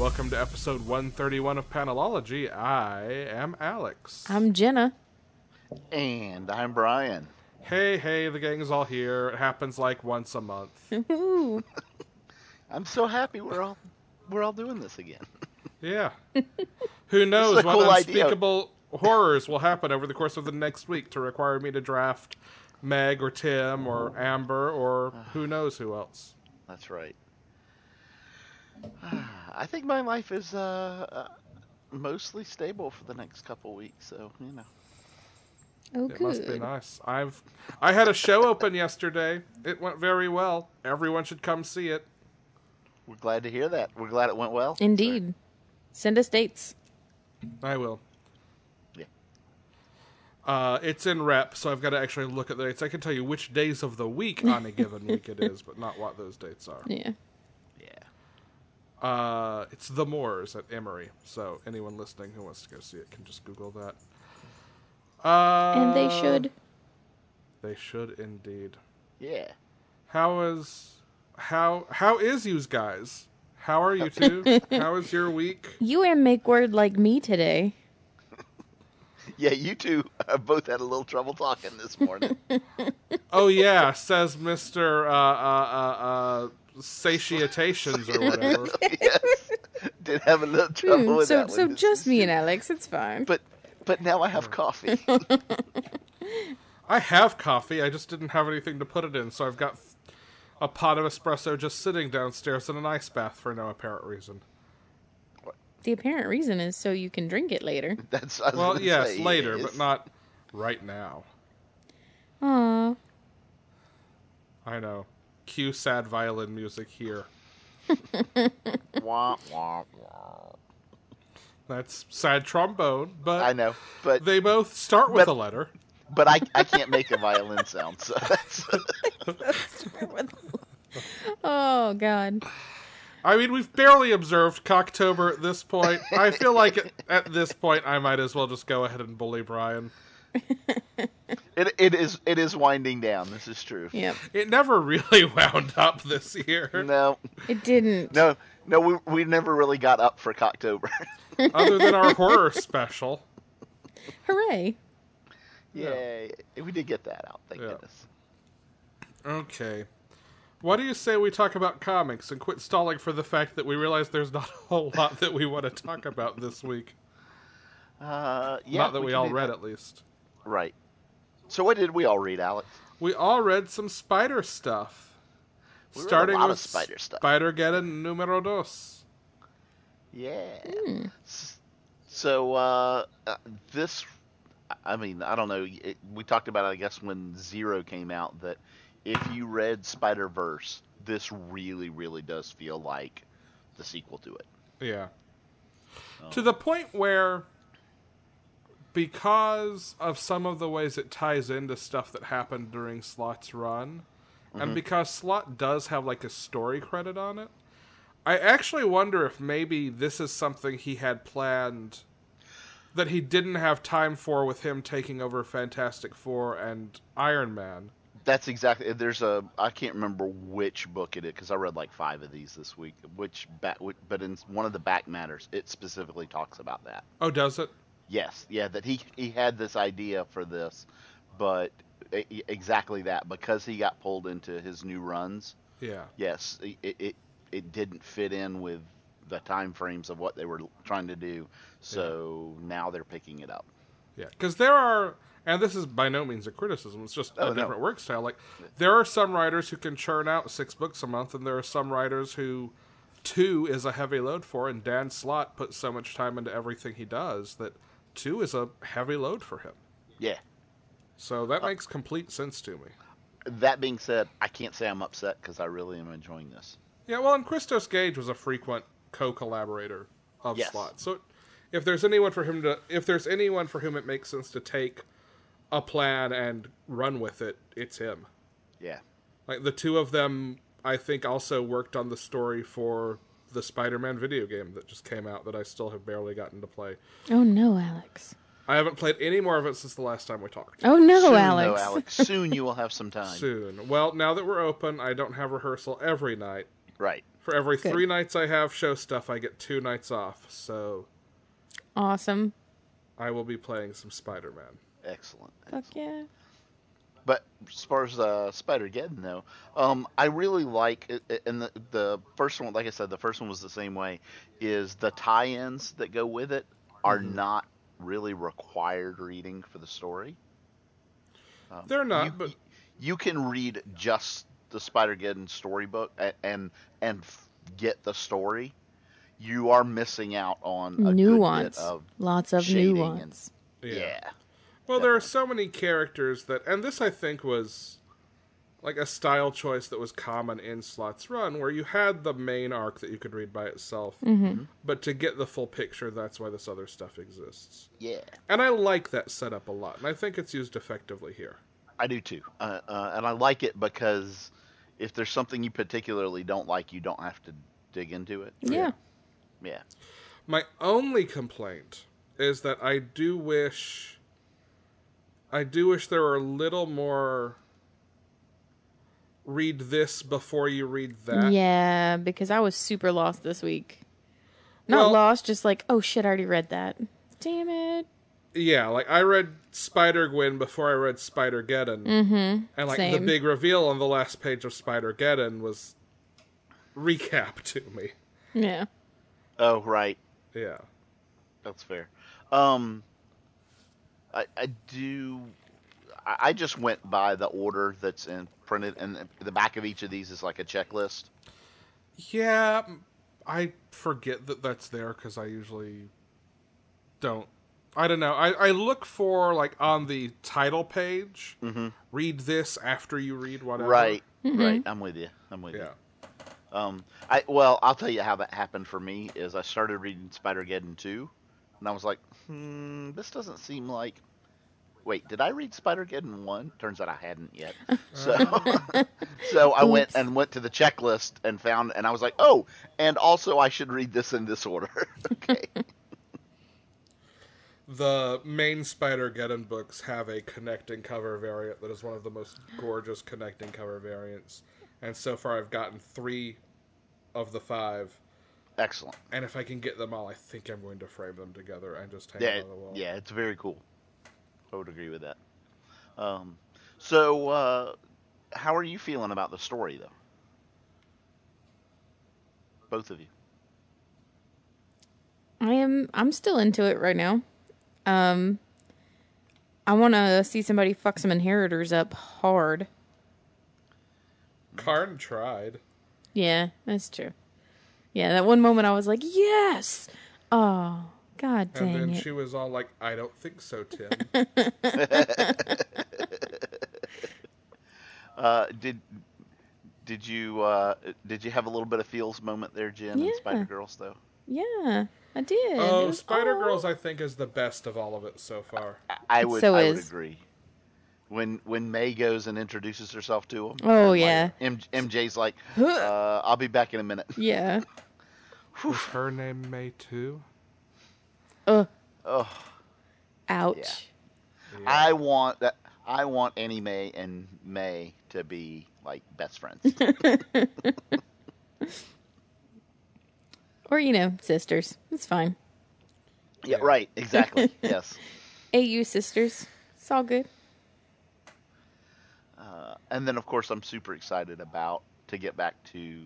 Welcome to episode 131 of Panelology. I am Alex. I'm Jenna. And I'm Brian. Hey, the gang's all here. It happens like once a month. I'm so happy we're all doing this again. Yeah. Who knows what cool unspeakable horrors will happen over the course of the next week to require me to draft Meg or Tim or Amber or who knows who else. That's right. I think my life is mostly stable for the next couple weeks, so, you know. Oh, it good. Must be nice. I had a show open yesterday. It went very well. Everyone should come see it. We're glad to hear that. We're glad it went well. Indeed. Sorry. Send us dates. I will. Yeah. It's in rep, so I've got to actually look at the dates. I can tell you which days of the week on a given week it is, but not what those dates are. Yeah. It's The Moors at Emory, so anyone listening who wants to go see it can just Google that. And they should. They should indeed. Yeah. How is you guys? How are you two? How is your week? You and make word like me today. Yeah, you two both had a little trouble talking this morning. Oh yeah, says Mr. Satiations or whatever. Yes. Did have a little trouble with that. So just me and Alex, it's fine. But now I have coffee. I have coffee. I just didn't have anything to put it in, so I've got a pot of espresso just sitting downstairs in an ice bath for no apparent reason. The apparent reason is so you can drink it later. That's well, yes, say, later, yes. But not right now. Aww. I know. Cue sad violin music here. Wah, wah, wah. That's sad trombone, but I know. But they both start with a letter. But I can't make a violin sound, so that's. Oh God! I mean, we've barely observed Cocktober at this point. I feel like at this point I might as well just go ahead and bully Brian. It is winding down. This is true. Yep. It never really wound up this year. No, it didn't. No, we never really got up for Cocktober, other than our horror special. Hooray! Yay! Yeah. We did get that out. Thank goodness. Okay, what do you say we talk about comics and quit stalling for the fact that we realize there's not a whole lot that we want to talk about this week? Not that we all read, at least. Right. So what did we all read, Alex? We all read some spider stuff. We starting read a lot with of spider stuff. Spider-Geddon numero dos. Yeah. Mm. So this, I mean, I don't know. We talked about it, I guess, when Zero came out, that if you read Spider-Verse, this really, really does feel like the sequel to it. Yeah. To the point where... because of some of the ways it ties into stuff that happened during Slott's run, and because Slott does have like a story credit on it, I actually wonder if maybe this is something he had planned that he didn't have time for with him taking over Fantastic Four and Iron Man. That's exactly. There's a I can't remember which book it is because I read like 5 of these this week. But in one of the back matters, it specifically talks about that. Oh, does it? Yes, yeah, that he had this idea for this, but exactly that, because he got pulled into his new runs. Yeah. Yes, it didn't fit in with the time frames of what they were trying to do, so now they're picking it up. Yeah, because there are, and this is by no means a criticism, it's just a different work style. Like, there are some writers who can churn out 6 books a month, and there are some writers who 2 is a heavy load for, and Dan Slott puts so much time into everything he does that... 2 is a heavy load for him. Yeah. So that makes complete sense to me. That being said, I can't say I'm upset because I really am enjoying this. Yeah, well, and Christos Gage was a frequent co-collaborator of Slott. So if there's anyone for him to, if there's anyone for whom it makes sense to take a plan and run with it, it's him. Yeah. Like, the two of them, I think, also worked on the story for the Spider-Man video game that just came out that I still have barely gotten to play. Oh, no, Alex. I haven't played any more of it since the last time we talked. Oh, no, soon, Alex. No, Alex. Soon you will have some time. Soon. Well, now that we're open, I don't have rehearsal every night. Right. For every three nights I have show stuff, I get 2 nights off, so... Awesome. I will be playing some Spider-Man. Excellent. Fuck yeah. But as far as Spider-Geddon, though, I really like it, and the first one, like I said, the first one was the same way, is the tie-ins that go with it are not really required reading for the story. They're not, but... You can read just the Spider-Geddon storybook and get the story. You are missing out on a nuance. Good bit of lots of nuance. And, yeah. Well, there are so many characters that... And this, I think, was like a style choice that was common in Slott's run, where you had the main arc that you could read by itself. Mm-hmm. But to get the full picture, that's why this other stuff exists. Yeah. And I like that setup a lot, and I think it's used effectively here. I do, too. And I like it because if there's something you particularly don't like, you don't have to dig into it. Yeah. Yeah. My only complaint is that I do wish there were a little more read this before you read that. Yeah, because I was super lost this week. Not lost, just like, oh shit, I already read that. Damn it. Yeah, like I read Spider-Gwen before I read Spider-Geddon. Mm-hmm. And like the big reveal on the last page of Spider-Geddon was recap to me. Yeah. Oh, right. Yeah. That's fair. I just went by the order that's printed, and the back of each of these is like a checklist. Yeah, I forget that that's there because I usually don't. I don't know. I look for, like, on the title page, read this after you read whatever. Right, right. I'm with you. I'll tell you how that happened for me is I started reading Spider-Geddon 2. And I was like, this doesn't seem like... Wait, did I read Spider-Geddon 1? Turns out I hadn't yet. So I went to the checklist and found... And I was like, oh, and also I should read this in this order. Okay. The main Spider-Geddon books have a connecting cover variant that is one of the most gorgeous connecting cover variants. And so far I've gotten 3 of the 5... Excellent. And if I can get them all, I think I'm going to frame them together and just hang them on the wall. Yeah, it's very cool. I would agree with that. How are you feeling about the story, though? Both of you. I'm still into it right now. I want to see somebody fuck some inheritors up hard. Karn tried. Yeah, that's true. Yeah, that one moment I was like, yes! Oh, god dang it. And then she was all like, I don't think so, Tim. Did you have a little bit of feels moment there, Jen, and Spider-Girls, though? Yeah, I did. Oh, Spider-Girls, I think, is the best of all of it so far. I would agree. When May goes and introduces herself to him. Oh, yeah. Like, MJ's like, I'll be back in a minute. Yeah. Was her name May, too? Oh. Ouch. Yeah. Yeah. I want Annie May and May to be, like, best friends. Or, you know, sisters. It's fine. Yeah, right. Exactly. Yes. AU sisters. It's all good. And then, of course, I'm super excited to get back to,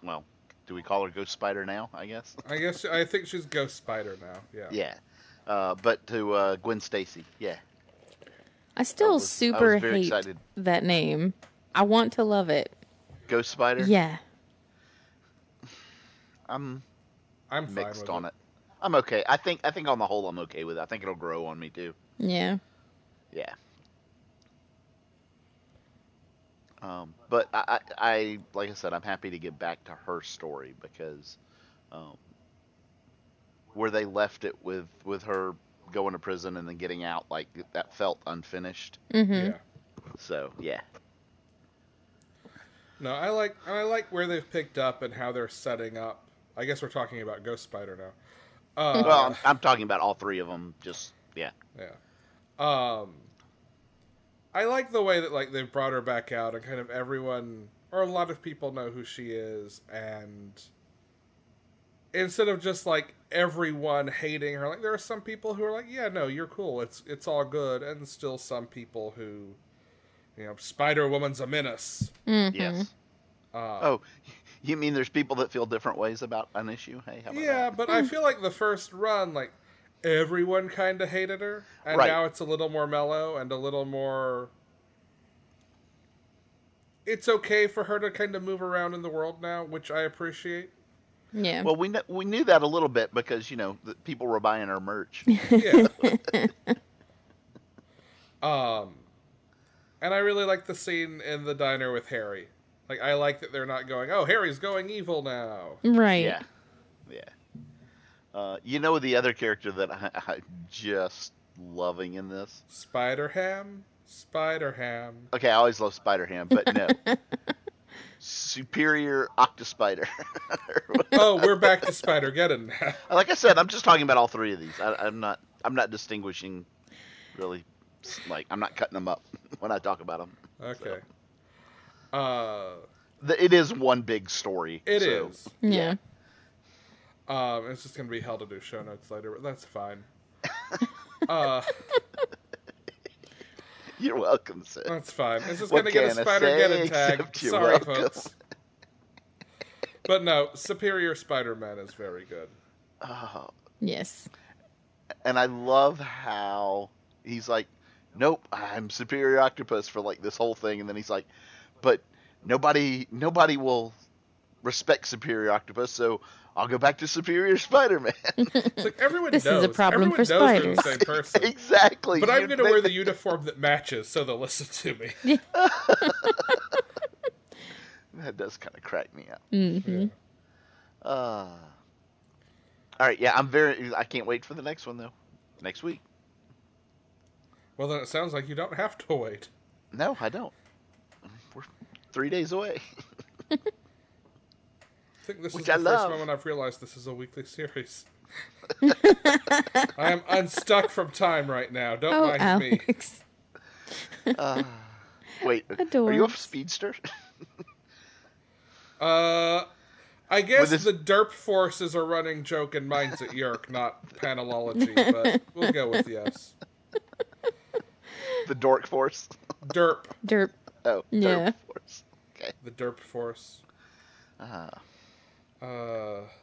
well, do we call her Ghost Spider now, I guess? I think she's Ghost Spider now, yeah. Yeah, but to Gwen Stacy, yeah. I still super hate that name. I want to love it. Ghost Spider? Yeah. I'm mixed on it. I'm okay. I think on the whole, I'm okay with it. I think it'll grow on me too. Yeah. Yeah. But I like I said, I'm happy to get back to her story because, where they left it with her going to prison and then getting out, like that felt unfinished. Mm-hmm. Yeah. So yeah. No, I like where they've picked up and how they're setting up. I guess we're talking about Ghost Spider now. Well, I'm talking about all three of them. Just yeah. Yeah. I like the way that like they've brought her back out and kind of everyone or a lot of people know who she is, and instead of just like everyone hating her, like there are some people who are like, yeah, no, you're cool, it's all good, and still some people who, you know, Spider-Woman's a menace. Mm-hmm. Yes. You mean there's people that feel different ways about an issue? Hey, how about yeah, that? But I feel like the first run, like everyone kind of hated her, and right. Now it's a little more mellow and a little more. It's okay for her to kind of move around in the world now, which I appreciate. Yeah. Well, we knew that a little bit because you know the people were buying her merch. Yeah. And I really like the scene in the diner with Harry. Like, I like that they're not going, oh, Harry's going evil now. Right. Yeah. Yeah. You know the other character that I'm just loving in this? Spider-Ham. Okay, I always love Spider-Ham, but no. Superior Octospider. Oh, we're back to Spider-Geddon now. Like I said, I'm just talking about all three of these. I'm not distinguishing, really. Like, I'm not cutting them up when I talk about them. Okay. So. It is one big story. It so. Is. Yeah. Yeah. It's just going to be hell to do show notes later, but that's fine. You're welcome, Sid. That's fine. It's just going to get a Spider-Geddon tag. Sorry, folks. But no, Superior Spider-Man is very good. Oh. Yes. And I love how he's like, nope, I'm Superior Octopus for like this whole thing. And then he's like, but nobody will respect Superior Octopus, so I'll go back to Superior Spider-Man. It's like everyone this knows. Is a problem everyone for spiders. The same person. Exactly. But I'm going to wear the uniform that matches, so they'll listen to me. Yeah. That does kind of crack me up. Mm-hmm. Yeah. All right. Yeah, I can't wait for the next one though. Next week. Well, then it sounds like you don't have to wait. No, I don't. We're 3 days away. I think this is the first moment I've realized this is a weekly series. I am unstuck from time right now. Don't mind Alex. Me. Wait, are you a speedster? I guess the derp forces are running joke and mine's at York, not Panelology, but we'll go with yes. The dork force? Derp. Oh, yeah. Derp force. Okay. The derp force.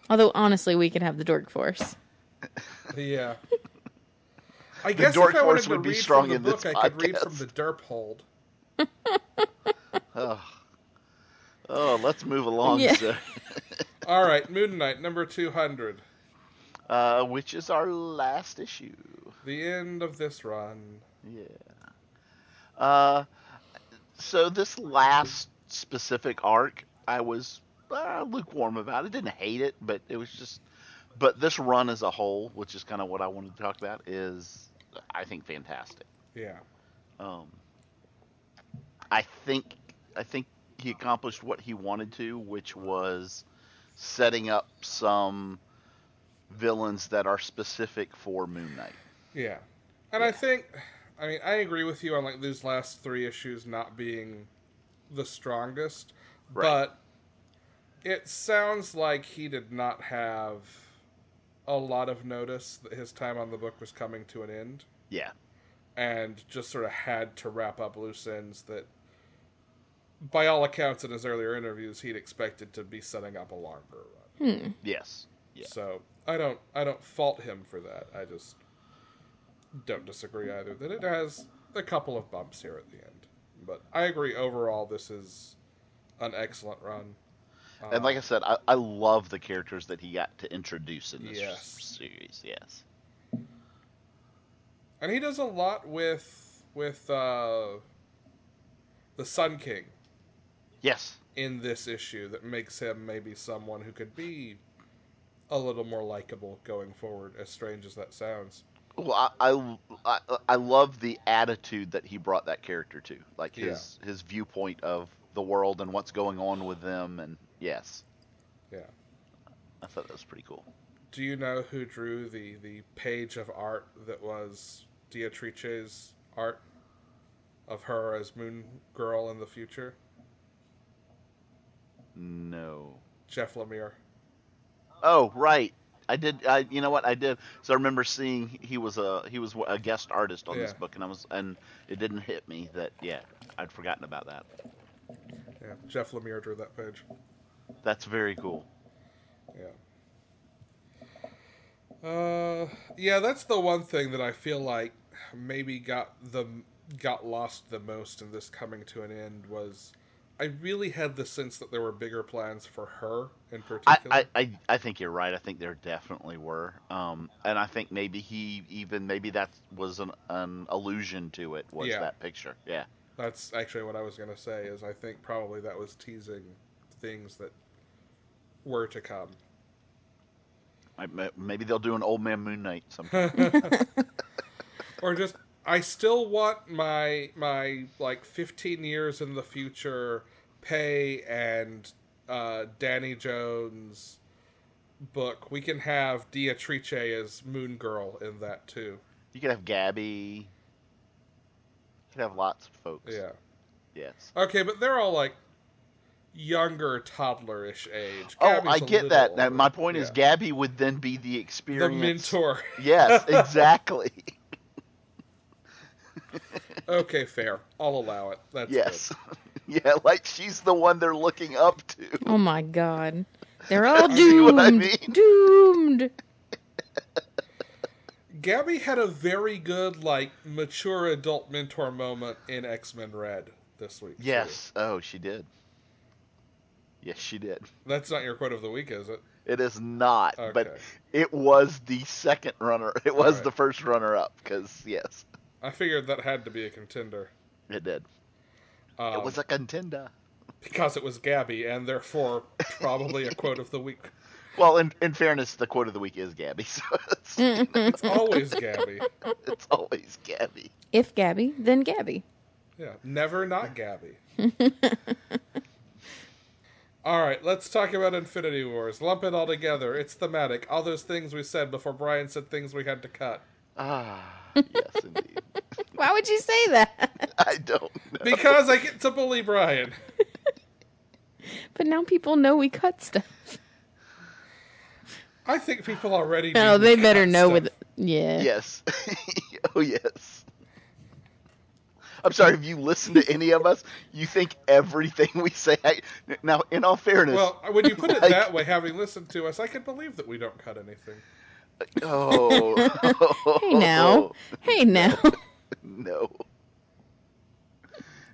Although, honestly, we could have the dork force. Yeah. I guess if I wanted to read from the book, I could read from the derp hold. Oh, let's move along, yeah. Sir. All right, Moon Knight, number 200. Which is our last issue. The end of this run. Yeah. So this last specific arc, I was... lukewarm about it. Didn't hate it, but it was just. But this run as a whole, which is kind of what I wanted to talk about, is I think fantastic. Yeah. I think he accomplished what he wanted to, which was setting up some villains that are specific for Moon Knight. Yeah, and yeah. I mean, I agree with you on like these last three issues not being the strongest, right. But. It sounds like he did not have a lot of notice that his time on the book was coming to an end. Yeah. And just sort of had to wrap up loose ends that, by all accounts in his earlier interviews, he'd expected to be setting up a longer run. Hmm. Yes. Yeah. So I don't fault him for that. I just don't disagree either that it has a couple of bumps here at the end. But I agree overall this is an excellent run. And like I said, I love the characters that he got to introduce in this series. Yes. And he does a lot with the Sun King. Yes. In this issue, that makes him maybe someone who could be a little more likable going forward, as strange as that sounds. Well, I love the attitude that he brought that character to, like his viewpoint of the world and what's going on with them, and I thought that was pretty cool. Do you know who drew the page of art that was Beatrice's art of her as Moon Girl in the future? No. Jeff Lemire. Oh, right. I did. You know what I did? So I remember seeing he was a guest artist on this book, and it didn't hit me that I'd forgotten about that. Yeah, Jeff Lemire drew that page. That's very cool. Yeah. That's the one thing that I feel like maybe got lost the most in this coming to an end was. I really had the sense that there were bigger plans for her in particular. I think you're right. I think there definitely were. And I think maybe that was an allusion to it was that picture. Yeah. That's actually what I was going to say is I think probably that was teasing things that were to come. Maybe they'll do an Old Man Moon Knight sometime. Or just... I still want my like 15 years in the future Pei and Danny Jones book. We can have Beatrice as Moon Girl in that too. You could have Gabby. You could have lots of folks. Yeah. Yes. Okay, but they're all like younger toddlerish age. Gabby's I get that. Now, my point is Gabby would then be the experience. The mentor. Yes, exactly. Okay, fair. I'll allow it. That's good. Yeah, like she's the one they're looking up to. Oh my god. They're all doomed. See what I mean? Doomed. Gabby had a very good, like, mature adult mentor moment in X-Men Red this week. Yes. Too. Oh, she did. Yes, she did. That's not your quote of the week, is it? It is not, okay. But it was the second runner. It was the first runner-up, because, yes. I figured that had to be a contender. It did. It was a contender. Because it was Gabby, and therefore probably a quote of the week. Well, in fairness, the quote of the week is Gabby. So it's always Gabby. It's always Gabby. If Gabby, then Gabby. Yeah, never not Gabby. All right, let's talk about Infinity Wars. Lump it all together. It's thematic. All those things we said before Brian said things we had to cut. Ah. Yes, indeed. Why would you say that? I don't know. Because I get to bully Brian. But now people know we cut stuff. I think people already know. No, they better know stuff. Yes. Oh, yes. I'm sorry, if you listen to any of us, you think everything we say. Now, in all fairness. Well, when you put it that way, having listened to us, I could believe that we don't cut anything. Oh. Hey now.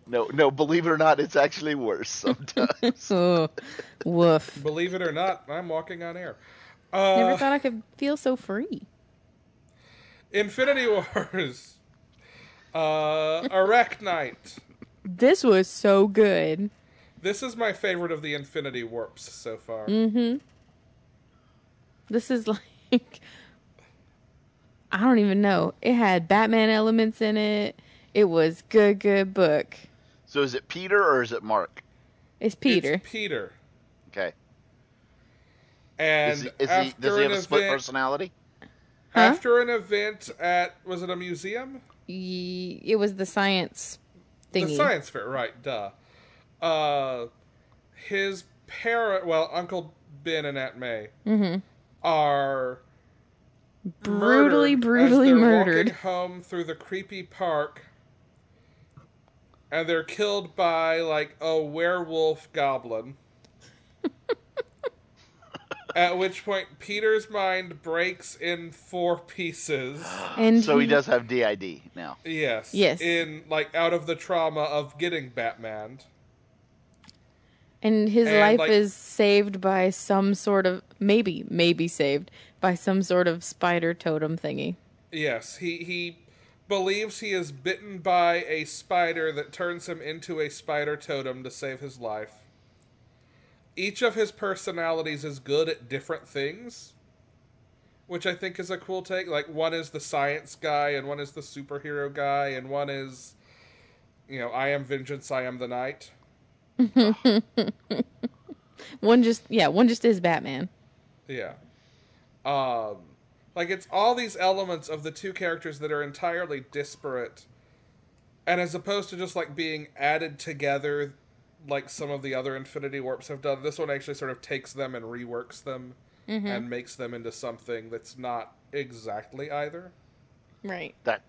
No, believe it or not, it's actually worse sometimes. Oh, woof. Believe it or not, I'm walking on air. Never thought I could feel so free. Infinity Wars. Arachnite. This was so good. This is my favorite of the Infinity Warps so far. Mm-hmm. This is like I don't even know. It had Batman elements in it. It was good book. So is it Peter or is it Mark? It's Peter. It's Peter. Okay. And does he have a split personality? Huh? After an event at, was it a museum? It was the science thingy. The science fair, right, duh. His parent, Uncle Ben and Aunt May, are brutally murdered. Walking home through the creepy park, and they're killed by like a werewolf goblin. At which point, Peter's mind breaks in 4 pieces, and so he does have DID now. Yes, in like out of the trauma of getting Batman'd. And his life is saved by some sort of, maybe saved by some sort of spider totem thingy. Yes, he believes he is bitten by a spider that turns him into a spider totem to save his life. Each of his personalities is good at different things, which I think is a cool take. Like, one is the science guy, and one is the superhero guy, and one is, you know, I am vengeance, I am the night. one just is Batman. Yeah. Like, it's all these elements of the two characters that are entirely disparate, and as opposed to just like being added together like some of the other Infinity Warps have done, this one actually sort of takes them and reworks them and makes them into something that's not exactly either. Right. That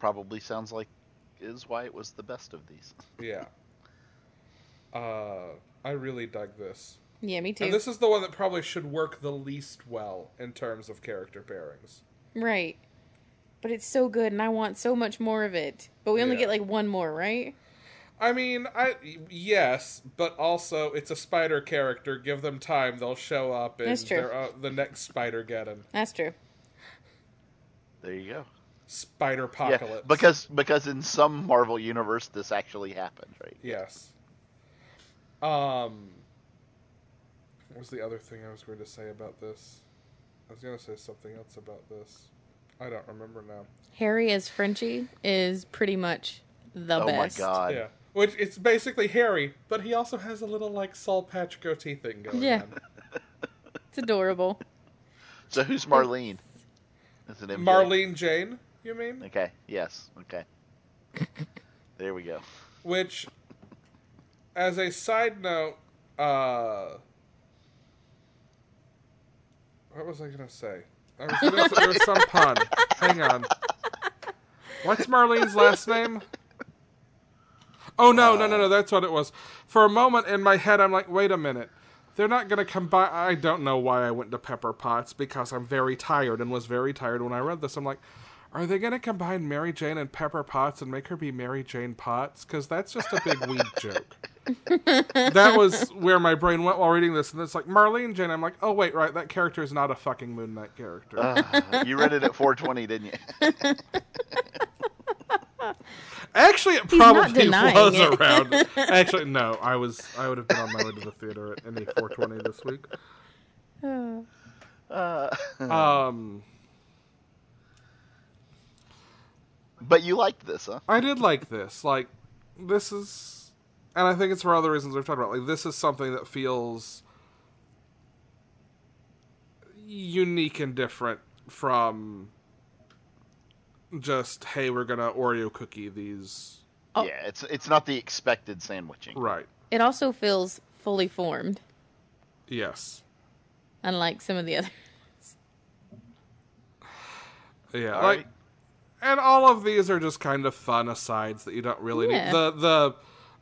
probably sounds like is why it was the best of these. Yeah. I really dug this. Yeah, me too. And this is the one that probably should work the least well in terms of character pairings. Right. But it's so good, and I want so much more of it. But we only get, like, one more, right? I mean, yes, but also, it's a spider character. Give them time. They'll show up in the next Spider-Geddon. That's true. There you go. Spider-pocalypse. Yeah, because in some Marvel universe, this actually happened, right? Yes. What was the other thing I was going to say about this? I was going to say something else about this. I don't remember now. Harry as Frenchie is pretty much the best. Oh my god. Yeah. Which, it's basically Harry, but he also has a little, like, Saul Patch goatee thing going on. It's adorable. So who's Marlene? That's an Marlene Jane, you mean? Okay, yes, okay. There we go. Which... as a side note, what was I going to say? I was going to say there was some pun. Hang on. What's Marlene's last name? Oh, no, that's what it was. For a moment in my head, I'm like, wait a minute. They're not going to combine. I don't know why I went to Pepper Potts, because I'm very tired and was very tired when I read this. I'm like, are they going to combine Mary Jane and Pepper Potts and make her be Mary Jane Potts? Because that's just a big weed joke. That was where my brain went while reading this, and it's like, Marlene Jane, I'm like, oh wait, right, that character is not a fucking Moon Knight character. You read it at 4:20, didn't you? Actually, it probably was around. Actually, no, I would have been on my way to the theater at any 4:20 this week. But you liked this, huh? I did like this. Like, this is... and I think it's for all the reasons we've talked about. Like, this is something that feels unique and different from just, hey, we're gonna Oreo cookie these. Oh. Yeah, it's not the expected sandwiching. Right. It also feels fully formed. Yes. Unlike some of the others. Yeah. All right. And all of these are just kind of fun asides that you don't really need. The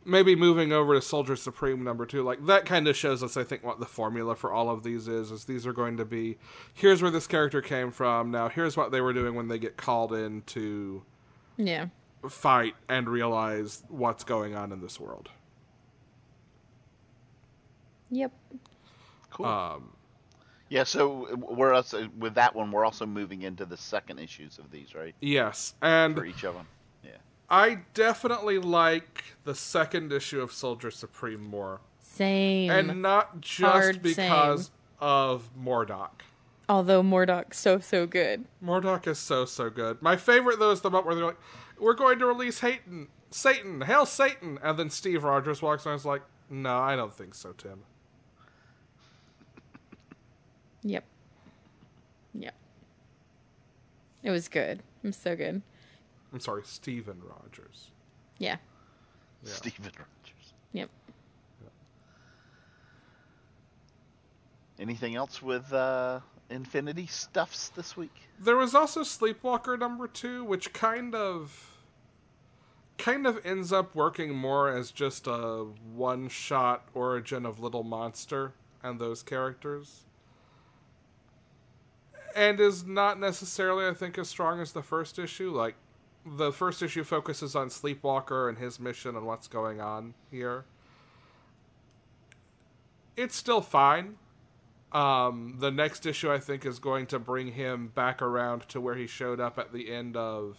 maybe moving over to Soldier Supreme number 2, like, that kind of shows us, I think, what the formula for all of these is these are going to be, here's where this character came from, now here's what they were doing when they get called in to fight and realize what's going on in this world. Yep. Cool. Yeah, so we're also, with that one, we're also moving into the second issues of these, right? Yes. And for each of them. I definitely like the second issue of Soldier Supreme more. Same. And not just because of Mordok. Although Mordok's so good. Mordok is so good. My favorite, though, is the moment where they're like, we're going to release Satan. Hail Satan. And then Steve Rogers walks in and is like, no, I don't think so, Tim. Yep. It was good. It was so good. I'm sorry, Steven Rogers. Yeah. Steven Rogers. Yep. Anything else with Infinity Stuffs this week? There was also Sleepwalker number 2, which kind of ends up working more as just a one-shot origin of Little Monster and those characters. And is not necessarily, I think, as strong as the first issue, like, the first issue focuses on Sleepwalker and his mission and what's going on here. it's still fine. The next issue, I think, is going to bring him back around to where he showed up at the end of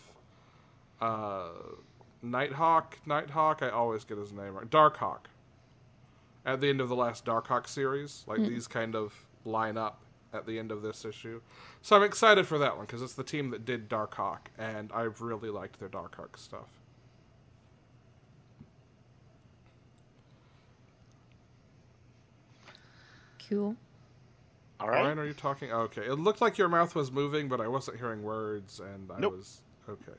Nighthawk. I always get his name right. Darkhawk. At the end of the last Darkhawk series. Like, these kind of line up at the end of this issue. So I'm excited for that one, because it's the team that did Darkhawk, and I've really liked their Darkhawk stuff. Cool. All right. Brian, are you talking? Oh, okay. It looked like your mouth was moving, but I wasn't hearing words, and I was... Okay.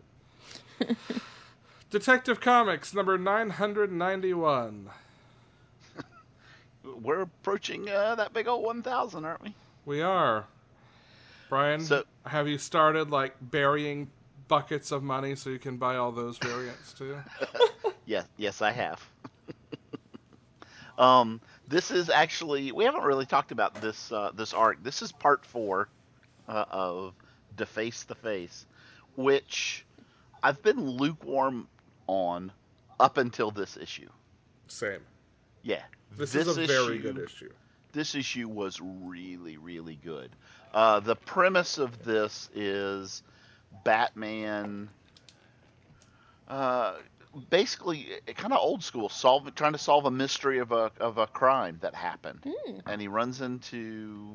Detective Comics, number 991. We're approaching that big old 1,000, aren't we? We are. Brian, have you started, like, burying buckets of money so you can buy all those variants, too? Yes, I have. This is actually... We haven't really talked about this this arc. This is part 4 of Deface the Face, which I've been lukewarm on up until this issue. Same. Yeah. This is a very good issue. This issue was really, really good. The premise of this is Batman... basically, kind of old school, trying to solve a mystery of a crime that happened, and he runs into,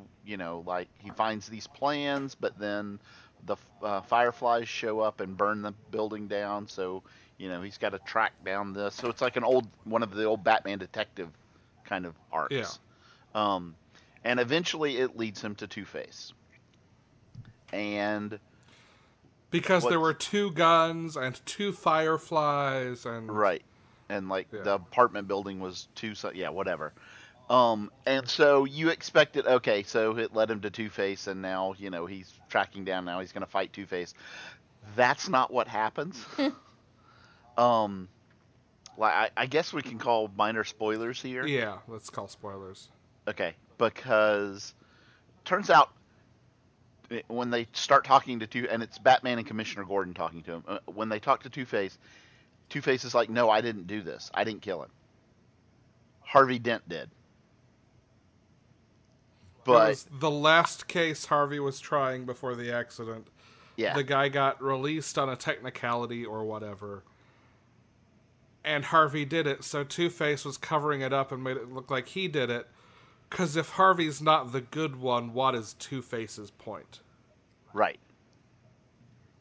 like, he finds these plans, but then the Fireflies show up and burn the building down. So he's got to track down this. So it's like one of the old Batman detective kind of arcs. Yeah. And eventually it leads him to Two-Face, and. Because there were 2 guns and 2 Fireflies and... Right. And, like, the apartment building was 2... Yeah, whatever. And so you expected... Okay, so it led him to Two-Face, and now, he's tracking down. Now he's going to fight Two-Face. That's not what happens. I guess we can call minor spoilers here. Yeah, let's call spoilers. Okay, because... Turns out... When they start talking to and it's Batman and Commissioner Gordon talking to him. When they talk to Two-Face, Two-Face is like, "No, I didn't do this. I didn't kill him. Harvey Dent did." But it was the last case Harvey was trying before the accident. Yeah, the guy got released on a technicality or whatever, and Harvey did it. So Two-Face was covering it up and made it look like he did it. Because if Harvey's not the good one, what is Two-Face's point? Right.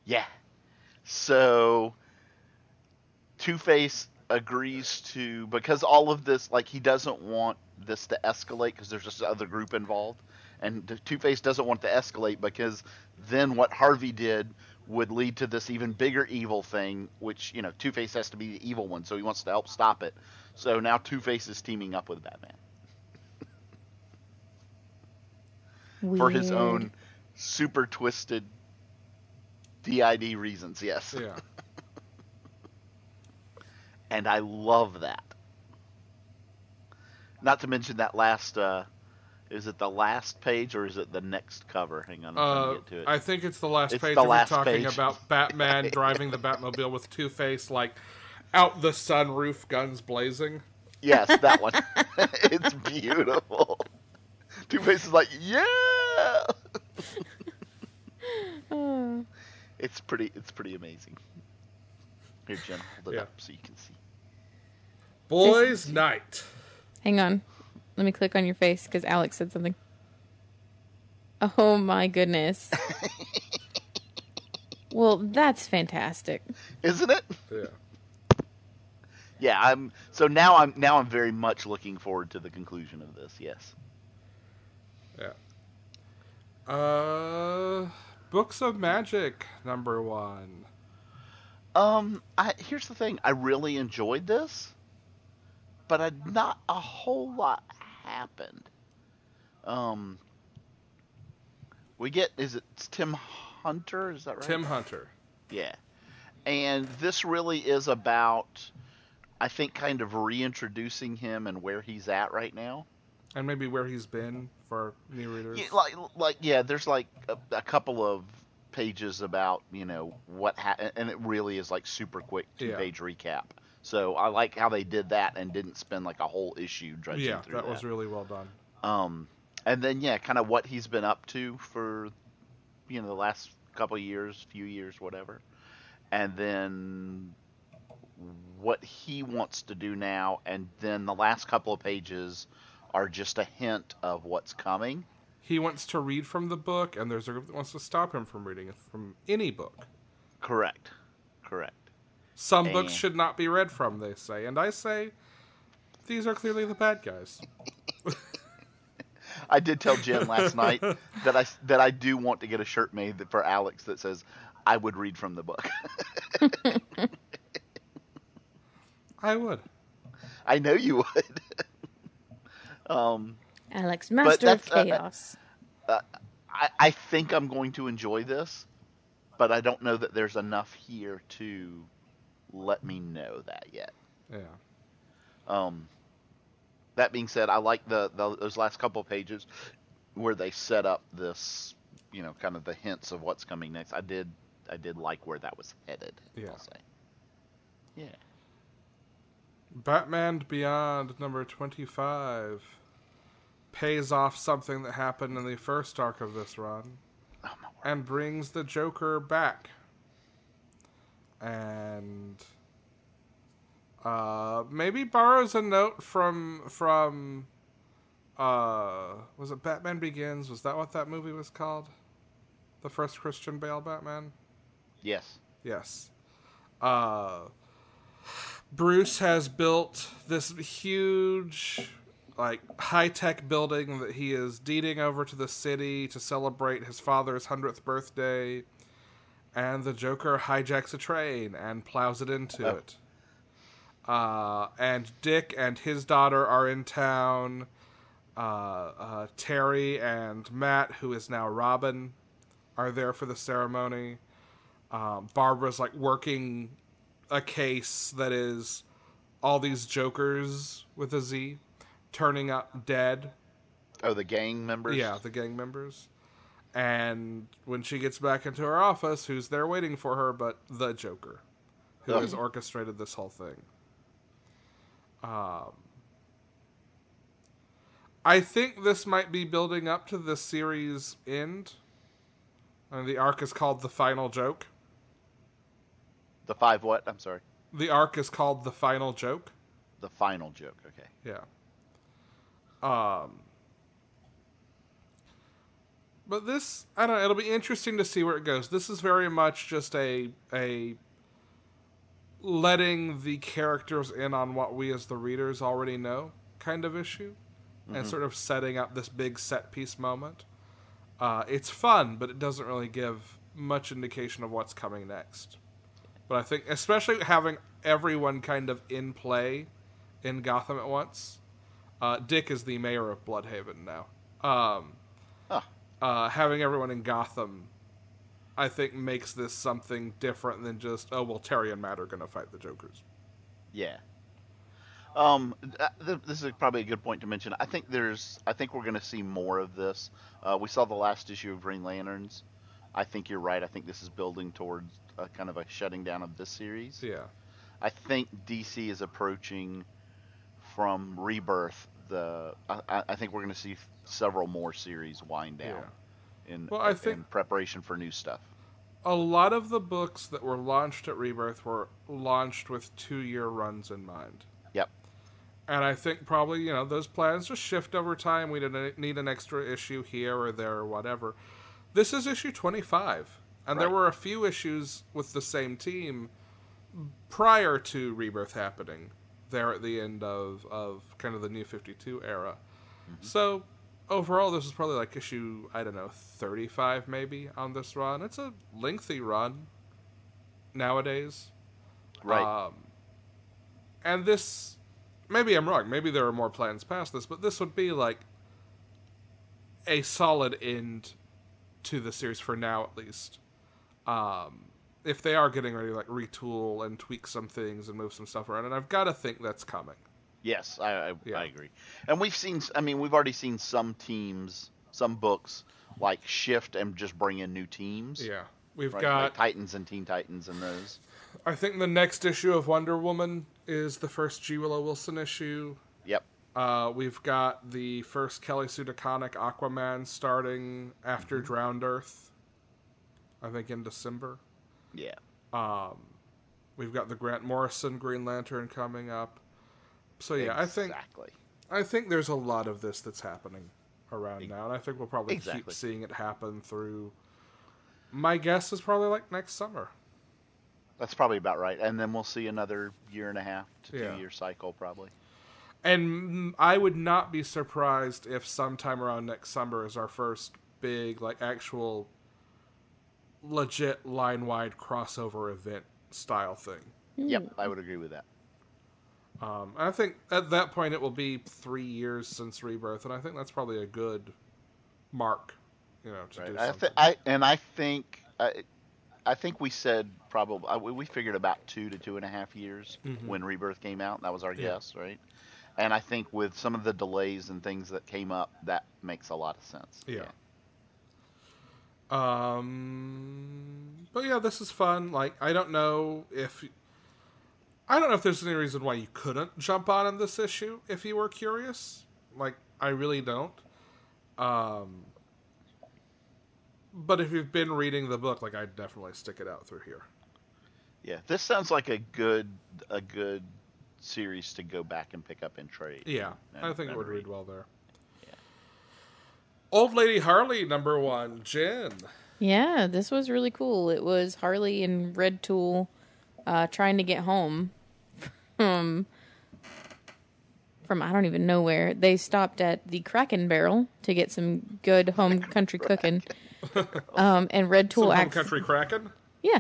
Yeah. So, Two-Face agrees to... Because all of this, like, he doesn't want this to escalate because there's just another group involved. And Two-Face doesn't want to escalate because then what Harvey did would lead to this even bigger evil thing, which, Two-Face has to be the evil one, so he wants to help stop it. So now Two-Face is teaming up with Batman. Weird. For his own super twisted DID reasons, yes. Yeah. And I love that. Not to mention that last, is it the last page or is it the next cover? Hang on, I'm trying to get to it. I think it's the last page. We're talking about Batman driving the Batmobile with Two-Face, like, out the sunroof, guns blazing. Yes, that one. It's beautiful. Two-Face is like, yeah. It's pretty amazing. Here, Jen, hold it up so you can see. Boys' night. Hang on. Let me click on your face because Alex said something. Oh my goodness. Well, that's fantastic. Isn't it? Yeah. Yeah, I'm very much looking forward to the conclusion of this, yes. Yeah. Books of Magic, number 1. Here's the thing. I really enjoyed this, but not a whole lot happened. We get, it's Tim Hunter? Is that right? Tim Hunter. Yeah. And this really is about, I think, kind of reintroducing him and where he's at right now. And maybe where he's been for new readers. Yeah, there's like a couple of pages about, what happened, and it really is like super quick 2-page recap. So I like how they did that and didn't spend like a whole issue dredging through that. Yeah, that was really well done. And then, yeah, kind of what he's been up to for, you know, the last couple of years, few years, whatever. And then what he wants to do now. And then the last couple of pages are just a hint of what's coming. He wants to read from the book, and there's a group that wants to stop him from reading from any book. Correct. Correct. Some books should not be read from, they say. And I say, these are clearly the bad guys. I did tell Jen last night that I do want to get a shirt made for Alex that says, I would read from the book. I would. I know you would. Alex, master of chaos. I think I'm going to enjoy this, but I don't know that there's enough here to let me know that yet. Yeah. That being said, I like those last couple of pages where they set up this, you know, kind of the hints of what's coming next. I did like where that was headed. Yeah. I'll say. Yeah. Batman Beyond number 25 pays off something that happened in the first arc of this run, and brings the Joker back. And maybe borrows a note from was it Batman Begins? Was that what that movie was called? The first Christian Bale Batman? Yes. Yes. Bruce has built this huge, like, high-tech building that he is deeding over to the city to celebrate his father's 100th birthday. And the Joker hijacks a train and plows it into it. And Dick and his daughter are in town. Terry and Matt, who is now Robin, are there for the ceremony. Barbara's, like, working a case that is all these Jokers with a Z turning up dead. Oh, the gang members? Yeah, the gang members. And when she gets back into her office, who's there waiting for her but the Joker, who has orchestrated this whole thing. I think this might be building up to the series end. I mean, the arc is called The Final Joke. The five what? I'm sorry. The arc is called The Final Joke. The Final Joke, okay. Yeah. But this, I don't know, it'll be interesting to see where it goes. This is very much just a letting the characters in on what we as the readers already know kind of issue. Mm-hmm. And sort of setting up this big set piece moment. It's fun, but it doesn't really give much indication of what's coming next. But I think, especially having everyone kind of in play in Gotham at once. Dick is the mayor of Bloodhaven now. Having everyone in Gotham, I think, makes this something different than just, oh, well, Terry and Matt are going to fight the Jokers. Yeah. This is probably a good point to mention. I think we're going to see more of this. We saw the last issue of Green Lanterns. I think you're right. I think this is building towards a kind of a shutting down of this series. Yeah. I think DC is approaching from Rebirth. I think we're going to see several more series wind down in preparation for new stuff. A lot of the books that were launched at Rebirth were launched with 2-year runs in mind. Yep. And I think probably, you know, those plans just shift over time. We didn't need an extra issue here or there or whatever. This is issue 25. And there were a few issues with the same team prior to Rebirth happening. There at the end of kind of the New 52 era. Mm-hmm. So overall, this is probably like issue, I don't know, 35 maybe on this run. It's a lengthy run nowadays. Right. And this, maybe I'm wrong. Maybe there are more plans past this, but this would be like a solid end to the series for now, at least. If they are getting ready to, like, retool and tweak some things and move some stuff around. And I've got to think that's coming. Yes, I agree. And we've already seen some teams, some books, like, shift and just bring in new teams. Yeah. We've got... like Titans and Teen Titans and those. I think the next issue of Wonder Woman is the first G. Willow Wilson issue. Yep. We've got the first Kelly Sue DeConnick Aquaman starting after Drowned Earth, I think in December. Yeah. We've got the Grant Morrison Green Lantern coming up. So yeah, I think there's a lot of this that's happening around now, and I think we'll probably keep seeing it happen through. My guess is probably like next summer. That's probably about right, and then we'll see another 1.5 to 2 year cycle probably. And I would not be surprised if sometime around next summer is our first big, like, actual, legit line-wide crossover event style thing. Yep, I would agree with that. I think at that point it will be 3 years since Rebirth, and I think that's probably a good mark, you know, to do something. I think we said probably we figured about 2 to 2.5 years when Rebirth came out. And that was our guess, right? And I think with some of the delays and things that came up, that makes a lot of sense. Yeah. But yeah, this is fun. Like, I don't know if there's any reason why you couldn't jump on in this issue if you were curious. Like, I really don't. But if you've been reading the book, like, I'd definitely stick it out through here. Yeah, this sounds like a good series to go back and pick up and trade. Yeah, and I think it would read well there. Yeah. Old Lady Harley, number 1, Jen. Yeah, this was really cool. It was Harley and Red Tool trying to get home from I don't even know where. They stopped at the Kraken Barrel to get some good home country cooking. And Red Tool some home country Kraken? Yeah.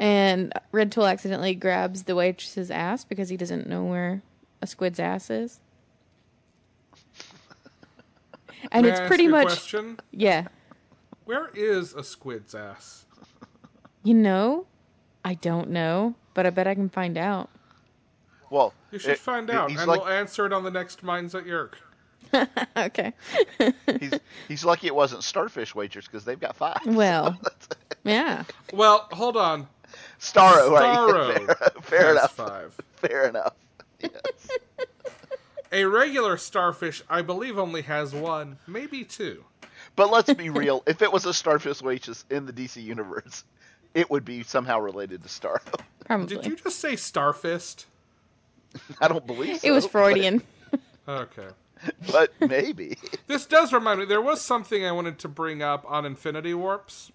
And Red Tool accidentally grabs the waitress's ass because he doesn't know where a squid's ass is. And it's pretty much question? Yeah. Where is a squid's ass? You know? I don't know, but I bet I can find out. Well, you should find out, and we'll answer it on the next Minds at York. Okay. he's lucky it wasn't Starfish Waitress, because they've got 5. Well, yeah. Well, hold on. Starro. Right? Fair enough. 5. Fair enough. Yes. A regular starfish, I believe, only has 1, maybe 2. But let's be real. If it was a Starfish Waitress in the DC universe, it would be somehow related to Starro. Probably. Did you just say Starfist? I don't believe so. It was Freudian. Okay. But maybe. This does remind me. There was something I wanted to bring up on Infinity Warps.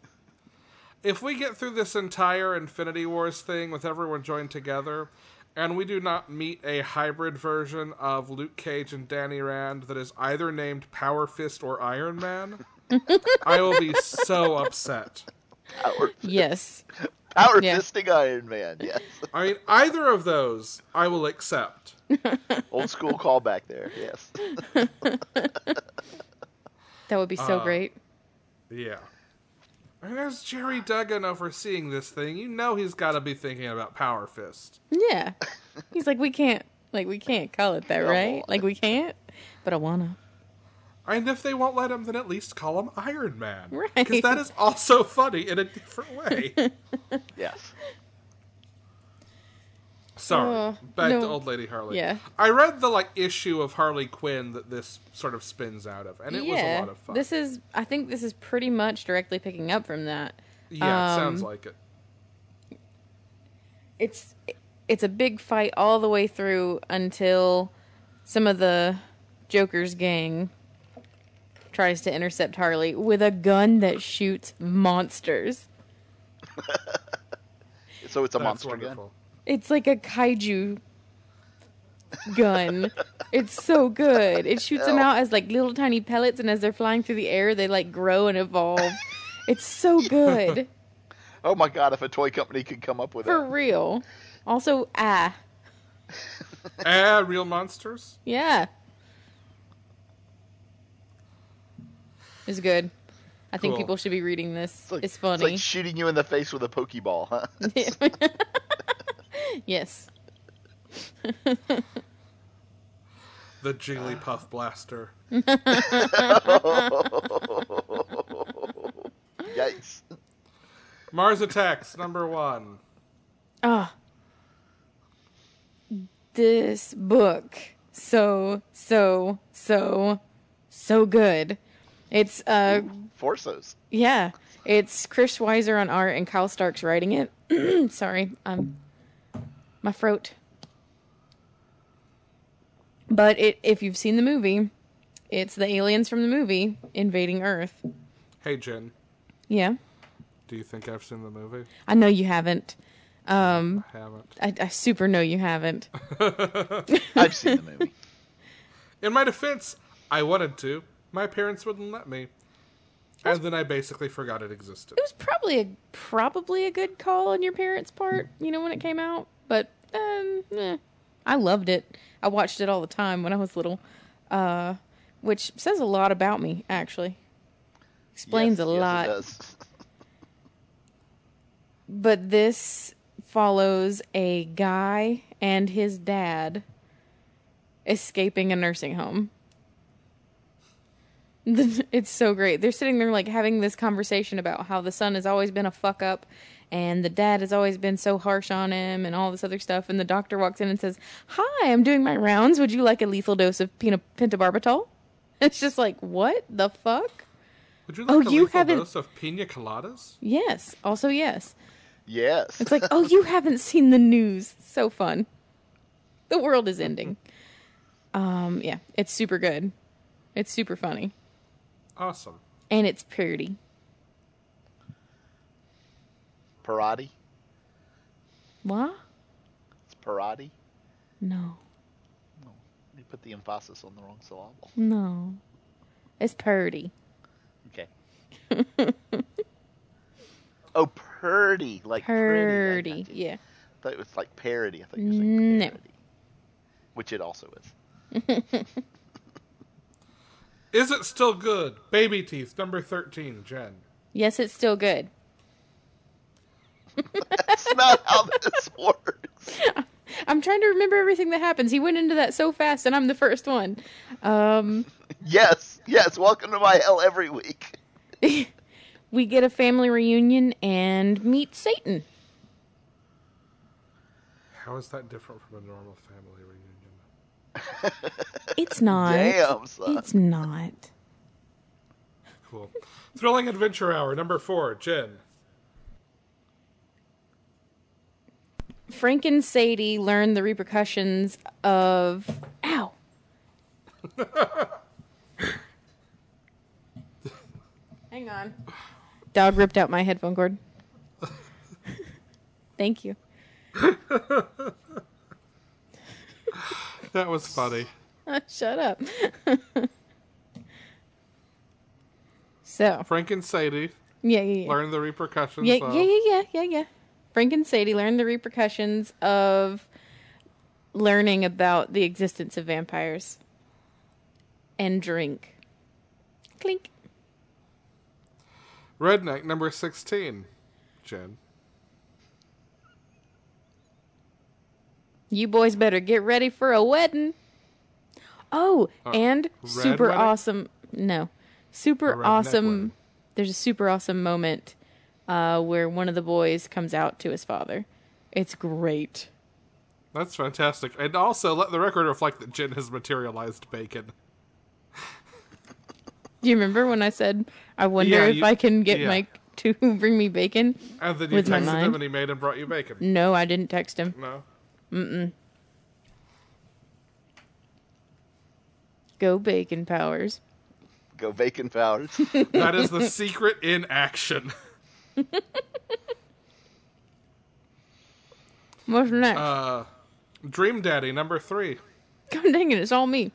If we get through this entire Infinity Wars thing with everyone joined together, and we do not meet a hybrid version of Luke Cage and Danny Rand that is either named Power Fist or Iron Man, I will be so upset. Power Fist. Yes. Power fisting Iron Man, yes. I mean, either of those I will accept. Old school callback there, yes. That would be so great. Yeah. I mean, there's Jerry Duggan overseeing this thing. You know he's got to be thinking about Power Fist. Yeah. He's like, we can't call it that, right? Like, we can't, but I want to. And if they won't let him, then at least call him Iron Man. Right. Because that is also funny in a different way. Yes. Sorry. Back to Old Lady Harley. Yeah. I read the issue of Harley Quinn that this sort of spins out of, and it was a lot of fun. I think this is pretty much directly picking up from that. Yeah, it sounds like it. It's a big fight all the way through until some of the Joker's gang tries to intercept Harley with a gun that shoots monsters. So it's a monster gun. It's like a kaiju gun. It's so good. It shoots them out as little tiny pellets, and as they're flying through the air, they grow and evolve. It's so good. Oh my god, if a toy company could come up with it. For real. Also, real monsters? Yeah. It's good. I think people should be reading this. It's funny. It's like shooting you in the face with a Pokeball, huh? Yeah. Yes. The Jigglypuff Blaster. Yikes. Mars Attacks, number 1. this book so good. It's Forces. Yeah. It's Chris Weiser on art and Kyle Stark's writing it. Sorry. My throat. But if you've seen the movie, it's the aliens from the movie invading Earth. Hey, Jen. Yeah? Do you think I've seen the movie? I know you haven't. I haven't. I super know you haven't. I've seen the movie. In my defense, I wanted to. My parents wouldn't let me. And then I basically forgot it existed. It was probably a good call on your parents' part, when it came out. But, I loved it. I watched it all the time when I was little. Which says a lot about me, actually. Explains a lot. It does. But this follows a guy and his dad escaping a nursing home. It's so great. They're sitting there like having this conversation about how the son has always been a fuck up and the dad has always been so harsh on him and all this other stuff. And the doctor walks in and says, "Hi, I'm doing my rounds. Would you like a lethal dose of pentobarbital? It's just like, what the fuck? Would you like a lethal dose of pina coladas? Yes. Also, yes. Yes. It's like, oh, you haven't seen the news. It's so fun. The world is ending. Yeah, it's super good. It's super funny. Awesome. And it's parody. Parody? What? It's parody? No. No. You put the emphasis on the wrong syllable. No. It's parody. Okay. Oh, purdy. Like purdy. Yeah. I thought it was like parody. I thought you were saying parody. No. Which it also is. Is it still good? Baby Teeth, number 13, Jen. Yes, it's still good. That's not how this works. I'm trying to remember everything that happens. He went into that so fast, and I'm the first one. Yes. Welcome to my hell every week. We get a family reunion and meet Satan. How is that different from a normal family reunion? It's not. Damn, son. It's not. Cool. Thrilling Adventure Hour, number 4, Jen. Frank and Sadie learn the repercussions of... Ow! Hang on. Dog ripped out my headphone cord. Thank you. That was funny. Shut up. So Frank and Sadie learn the repercussions of... Frank and Sadie learn the repercussions of learning about the existence of vampires and drink. Clink. Redneck number 16, Jen. You boys better get ready for a wedding. Oh, and super wedding? Awesome. No, super awesome. There's a super awesome moment where one of the boys comes out to his father. It's great. That's fantastic. And also, let the record reflect that Jen has materialized bacon. Do you remember when I said, I wonder if I can get Mike to bring me bacon? And then you texted him and he made and brought you bacon. No, I didn't text him. No. Go Bacon Powers. Go Bacon Powers. That is the secret in action. What's next? Dream Daddy, number 3. God dang it, it's all me.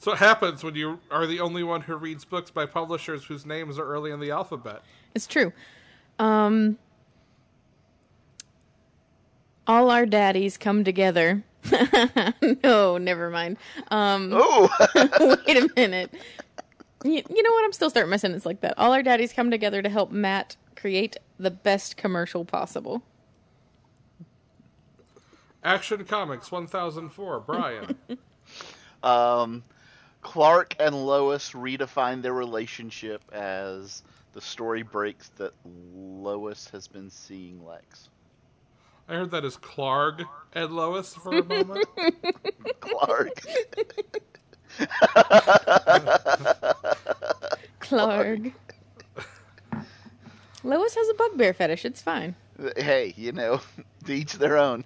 That's what happens when you are the only one who reads books by publishers whose names are early in the alphabet. It's true. All our daddies come together. No, never mind. Wait a minute. You know what? I'm still starting my sentence like that. All our daddies come together to help Matt create the best commercial possible. Action Comics 1004, Brian. Clark and Lois redefine their relationship as the story breaks that Lois has been seeing Lex. I heard that as Clark and Lois for a moment. Clark. Clark. Lois has a bugbear fetish. It's fine. Hey, you know, to each their own.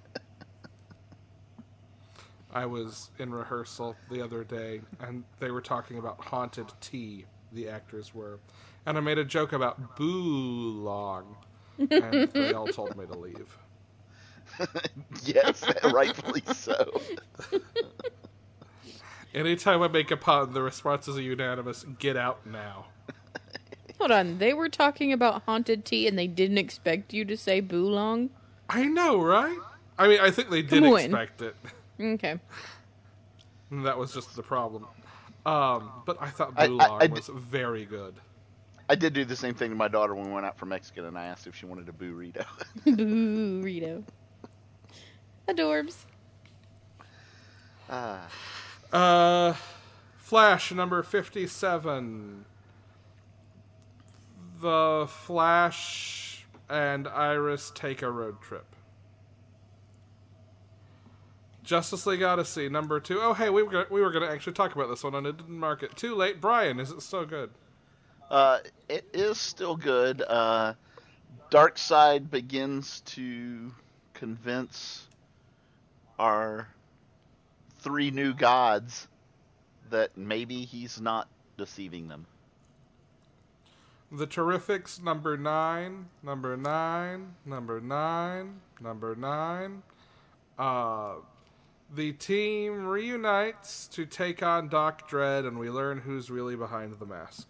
I was in rehearsal the other day, and they were talking about haunted tea, the actors were. And I made a joke about Boo-long, and they all told me to leave. Yes, rightfully so. Anytime I make a pun, the response is a unanimous, get out now. Hold on, they were talking about haunted tea and they didn't expect you to say Boo-long? I know, right? I mean, I think they did expect it. Okay. That was just the problem. But I thought Boo-long was very good. I did do the same thing to my daughter when we went out for Mexican, and I asked if she wanted a burrito. Burrito. Adorbs. Flash number 57. The Flash and Iris take a road trip. Justice League Odyssey number 2. Oh, hey, we were going to actually talk about this one, and it didn't mark it. Too late. Brian, is it still good? It is still good. Darkseid begins to convince our three new gods that maybe he's not deceiving them. The Terrifics, number 9, number 9, number 9, number 9. The team reunites to take on Doc Dredd, and we learn who's really behind the mask.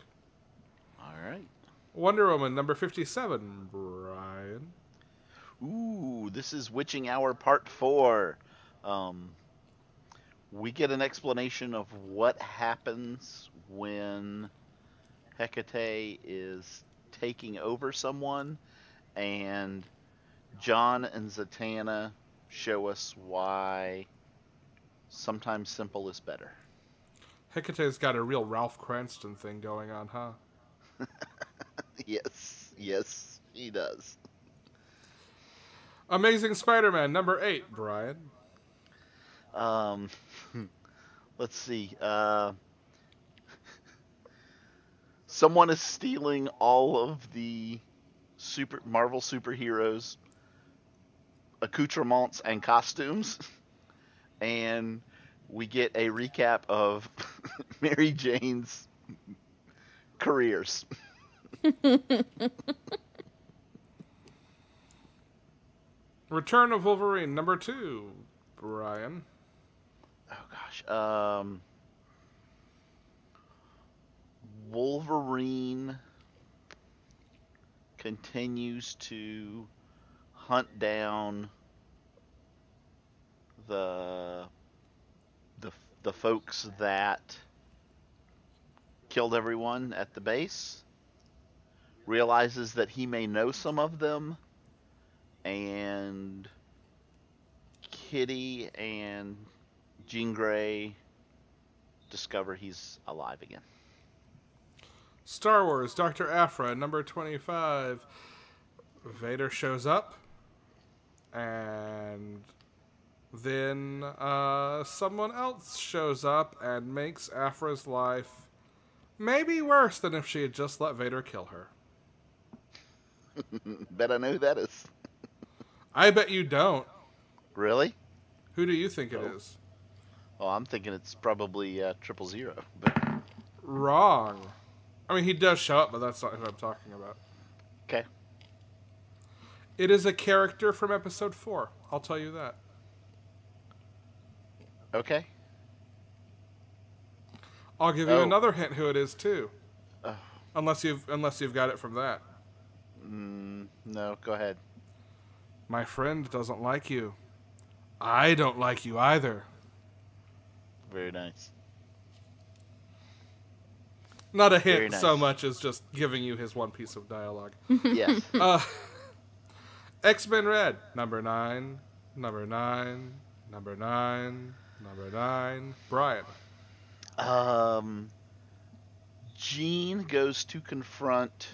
All right. Wonder Woman, number 57, Brian. Ooh, this is Witching Hour Part 4. We get an explanation of what happens when Hecate is taking over someone, and John and Zatanna show us why sometimes simple is better. Hecate's got a real Ralph Cranston thing going on, huh? Yes, yes, he does. Amazing Spider-Man, number 8, Brian. Let's see. Someone is stealing all of the Marvel superheroes' accoutrements and costumes, and we get a recap of Mary Jane's careers. Return of Wolverine, number 2, Brian. Oh, gosh. Wolverine continues to hunt down the folks that killed everyone at the base, realizes that he may know some of them, and Kitty and Jean Grey discover he's alive again. Star Wars, Dr. Aphra, number 25. Vader shows up, and then someone else shows up and makes Aphra's life maybe worse than if she had just let Vader kill her. Bet I know who that is. I bet you don't. Really? Who do you think it is? Oh, I'm thinking it's probably 000. But... Wrong. I mean, he does show up, but that's not who I'm talking about. Okay. It is a character from episode 4. I'll tell you that. Okay. I'll give you another hint who it is too, unless you've got it from that. No, go ahead. My friend doesn't like you. I don't like you either. Very nice. Not a hint so much as just giving you his one piece of dialogue. Yes. X-Men Red, number 9, number 9, number 9, number 9. Brian. Jean goes to confront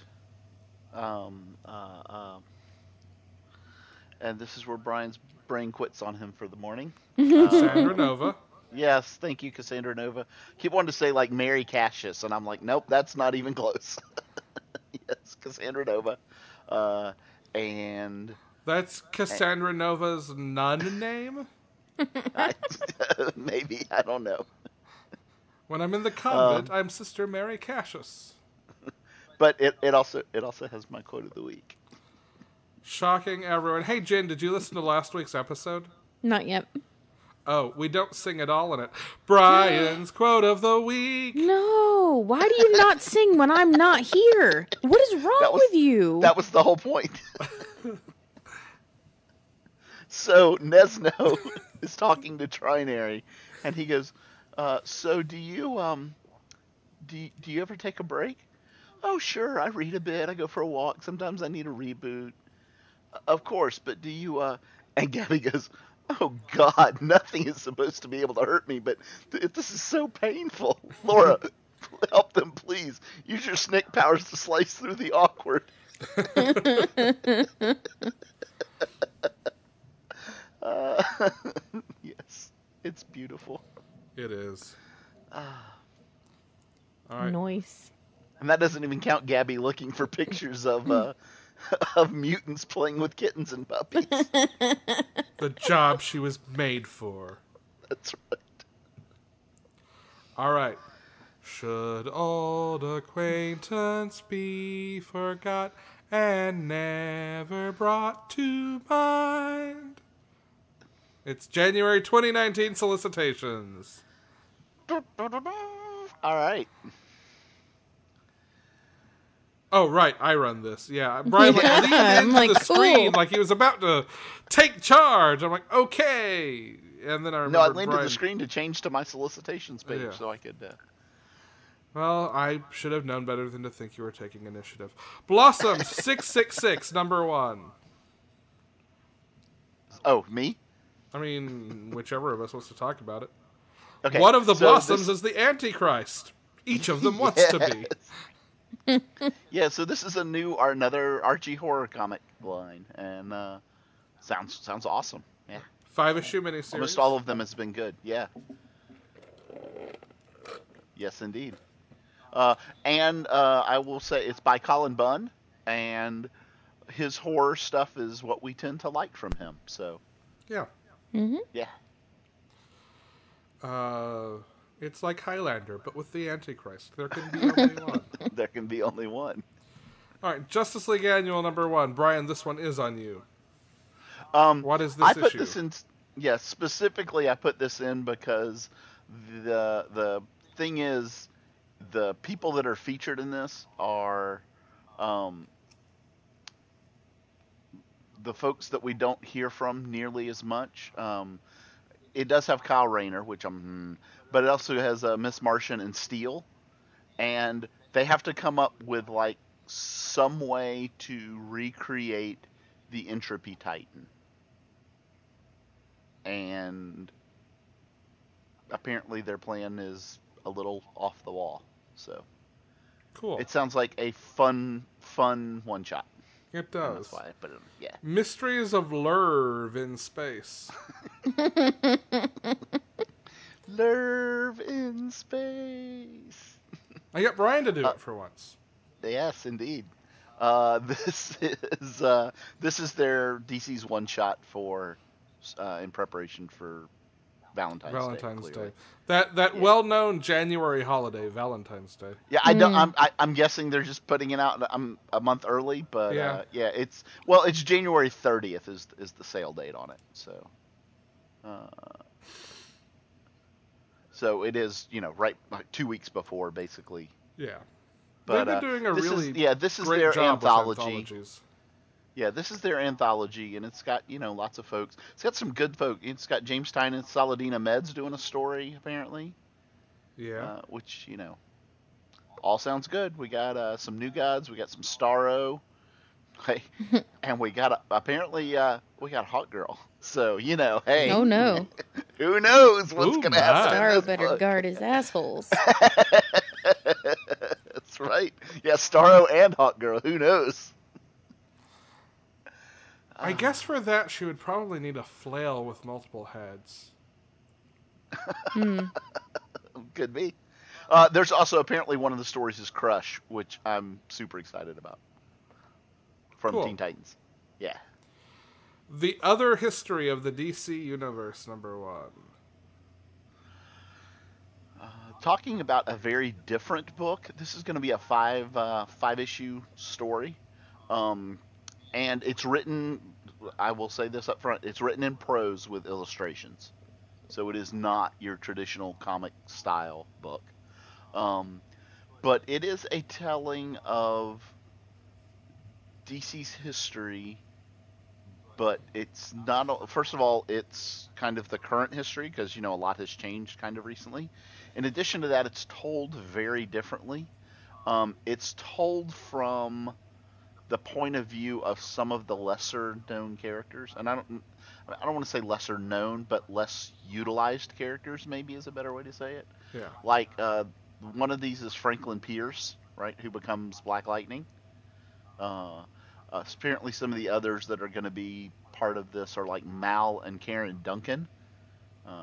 And this is where Brian's brain quits on him for the morning. Cassandra Nova. Yes, thank you, Cassandra Nova. Keep wanting to say, like, Mary Cassius, and I'm like, nope, that's not even close. Yes, Cassandra Nova. And... That's Cassandra Nova's nun name? Maybe, I don't know. When I'm in the convent, I'm Sister Mary Cassius. But it also has my quote of the week. Shocking everyone. Hey, Jen, did you listen to last week's episode? Not yet. Oh, we don't sing at all in it. Brian's quote of the week. No, why do you not sing when I'm not here? What is wrong with you? That was the whole point. So Nesno is talking to Trinary, and he goes, so do you ever take a break? Oh, sure, I read a bit, I go for a walk, sometimes I need a reboot. Of course, but do you, and Gabby goes, oh, God, nothing is supposed to be able to hurt me, but this is so painful. Laura, help them, please. Use your snake powers to slice through the awkward. Yes, it's beautiful. It is. All right. Nice. And that doesn't even count Gabby looking for pictures of mutants playing with kittens and puppies. The job she was made for. That's right. All right. Should old acquaintance be forgot and never brought to mind? It's January 2019 solicitations. All right. Oh, right, I run this. Yeah, Brian leaned into the screen like he was about to take charge. I'm like, okay. And then I remember I leaned to the screen to change to my solicitations page so I could... Well, I should have known better than to think you were taking initiative. Blossom 666, number one. Oh, me? I mean, whichever of us wants to talk about it. Okay, one of the Blossoms is the Antichrist. Each of them wants to be. Yeah, so this is another Archie horror comic line, and sounds awesome. Yeah, 5-issue miniseries. Almost all of them has been good. Yeah. Yes, indeed. I will say it's by Colin Bunn, and his horror stuff is what we tend to like from him. So. Yeah. Mm-hmm. Yeah. It's like Highlander, but with the Antichrist. There can be only one. There can be only one. All right, Justice League Annual number one. Brian, this one is on you. What is this issue? I put this in. Yeah, specifically, I put this in because the thing is, the people that are featured in this are the folks that we don't hear from nearly as much. It does have Kyle Rayner, which I'm. But it also has Miss Martian and Steel, and they have to come up with like some way to recreate the Entropy Titan. And apparently their plan is a little off the wall. So cool. It sounds like a fun one shot. It does. And that's why I put it in. Yeah. Mysteries of Lerv in space. Lerv in space. I got Brian to do it for once. Yes, indeed. This is their DC's one shot for in preparation for Valentine's Day. Clearly. That well-known January holiday, Valentine's Day. Yeah, I don't. I'm guessing they're just putting it out a month early, but yeah, it's January 30th is the sale date on it. So. So it is, right like 2 weeks before, basically. Yeah. But they've been doing a this is their anthology. Yeah, this is their anthology, and it's got, lots of folks. It's got some good folk. It's got James Tynion and Saladina Meds doing a story, apparently. Yeah. Which, all sounds good. We got some New Gods. We got some Starro. Hey, and we got apparently Hot Girl. So hey. Oh no. Who knows what's gonna happen? Starro better guard his assholes. That's right. Yeah, Starro and Hot Girl. Who knows? I guess for that, she would probably need a flail with multiple heads. Could be. There's also apparently one of the stories is Crush, which I'm super excited about. From Teen Titans. Yeah. The Other History of the DC Universe, #1. Talking about a very different book, this is going to be a five-issue story. And it's written, I will say this up front, it's written in prose with illustrations. So it is not your traditional comic style book. But it is a telling of DC's history, but it's not, first of all, it's kind of the current history because, you know, a lot has changed kind of recently. In addition to that, it's told very differently. It's told from the point of view of some of the lesser known characters, and I don't want to say lesser known, but less utilized characters maybe is a better way to say it. Yeah. Like one of these is Franklin Pierce, right, who becomes Black Lightning. Apparently some of the others that are going to be part of this are like Mal and Karen Duncan,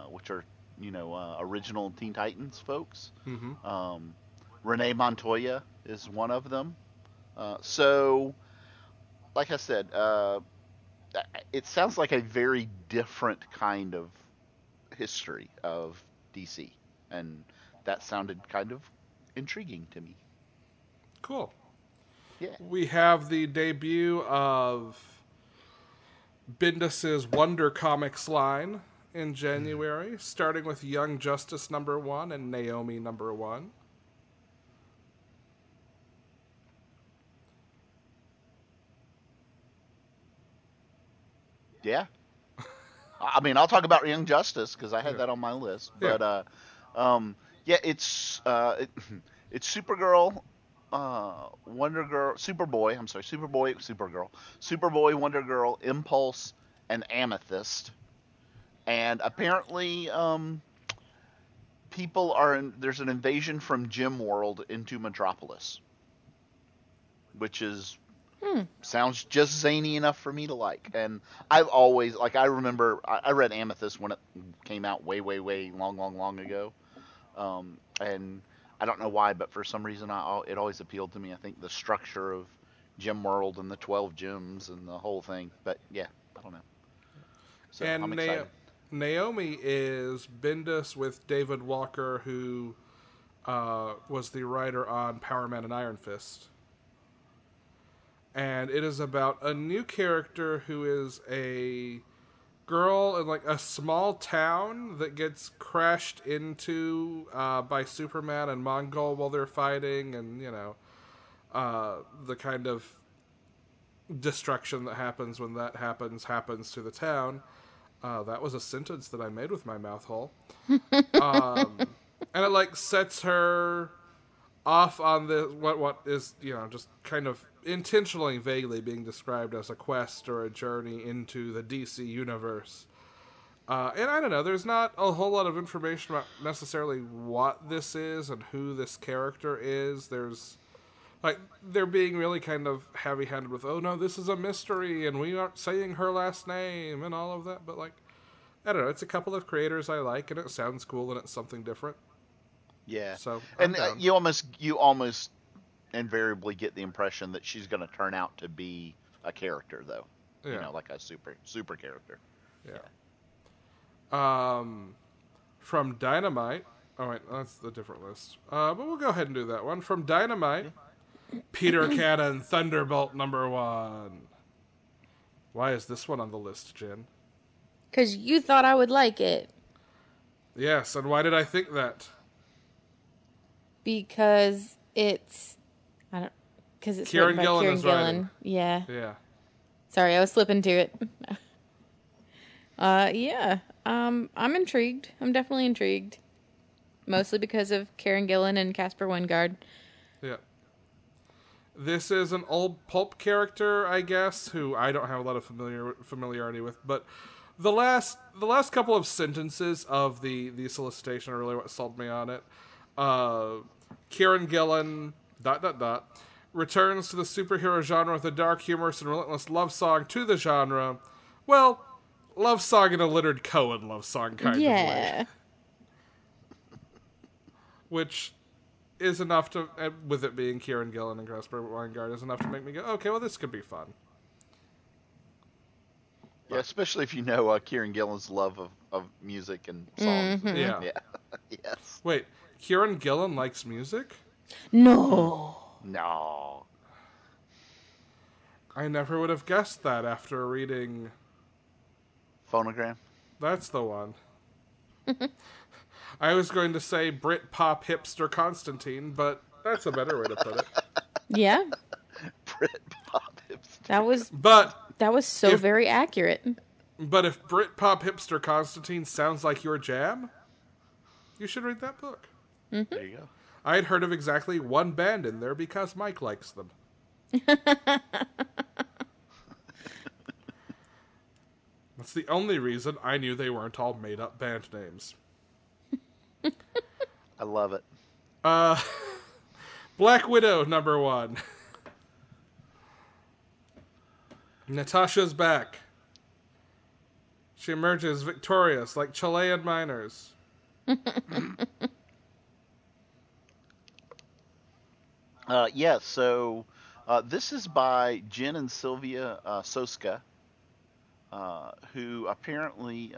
which are, you know, original Teen Titans folks. Mm-hmm. Renee Montoya is one of them. So, like I said, it sounds like a very different kind of history of DC, and that sounded kind of intriguing to me. Cool. Yeah. We have the debut of Bendis' Wonder Comics line in January, starting with Young Justice #1 and Naomi #1. Yeah. I mean, I'll talk about Young Justice because I had that on my list. But, it's Supergirl, Wonder Girl, Superboy, I'm sorry, Superboy, Supergirl, Superboy, Wonder Girl, Impulse, and Amethyst. And apparently people are in, there's an invasion from Gym World into Metropolis, which is... sounds just zany enough for me to like. And I've always, like, I remember, I read Amethyst when it came out way long ago. And I don't know why, but for some reason it always appealed to me. I think the structure of Gym World and the 12 gyms and the whole thing. But, yeah, I don't know. So and I'm excited. Naomi is Bendis with David Walker, who was the writer on Power Man and Iron Fist. And it is about a new character who is a girl in, like, a small town that gets crashed into by Superman and Mongol while they're fighting. And, you know, the kind of destruction that happens when that happens to the town. That was a sentence that I made with my mouth hole. And it, like, sets her off on the what is, you know, just kind of intentionally vaguely being described as a quest or a journey into the DC universe. And I don't know, there's not a whole lot of information about necessarily what this is and who this character is. There's, like, they're being really kind of heavy-handed with, oh no, this is a mystery and we aren't saying her last name and all of that, but, like, I don't know, it's a couple of creators I like and it sounds cool and it's something different. Yeah. So, and you almost invariably get the impression that she's going to turn out to be a character, though. Yeah. You know, like a super character. Yeah. From Dynamite. Oh, wait, that's the different list. But we'll go ahead and do that one. From Dynamite, Peter Cannon, Thunderbolt #1. Why is this one on the list, Jen? Because you thought I would like it. Yes, and why did I think that? Because it's... Kieran Gillen is writing. Yeah. Yeah. Sorry, I was slipping to it. Yeah. I'm intrigued. I'm definitely intrigued. Mostly because of Kieran Gillen and Casper Wingard. Yeah. This is an old pulp character, I guess, who I don't have a lot of familiarity with, but the last couple of sentences of the solicitation are really what sold me on it. Kieran Gillen ... returns to the superhero genre with a dark, humorous, and relentless love song to the genre. Well, love song in a Leonard Cohen love song kind of way. Which is enough to, with it being Kieran Gillen and Gresper Weingart, is enough to make me go, okay, well, this could be fun. Yeah, especially if you know Kieran Gillen's love of music and songs. Mm-hmm. Yeah. Yes. Wait, Kieran Gillen likes music? No. No. I never would have guessed that after reading... Phonogram? That's the one. I was going to say Britpop hipster Constantine, but that's a better way to put it. Yeah. Britpop hipster. That was so very accurate. But if Britpop hipster Constantine sounds like your jam, you should read that book. Mm-hmm. There you go. I had heard of exactly one band in there because Mike likes them. That's the only reason I knew they weren't all made-up band names. I love it. Black Widow, #1. Natasha's back. She emerges victorious like Chilean miners. So this is by Jen and Sylvia Soska, who apparently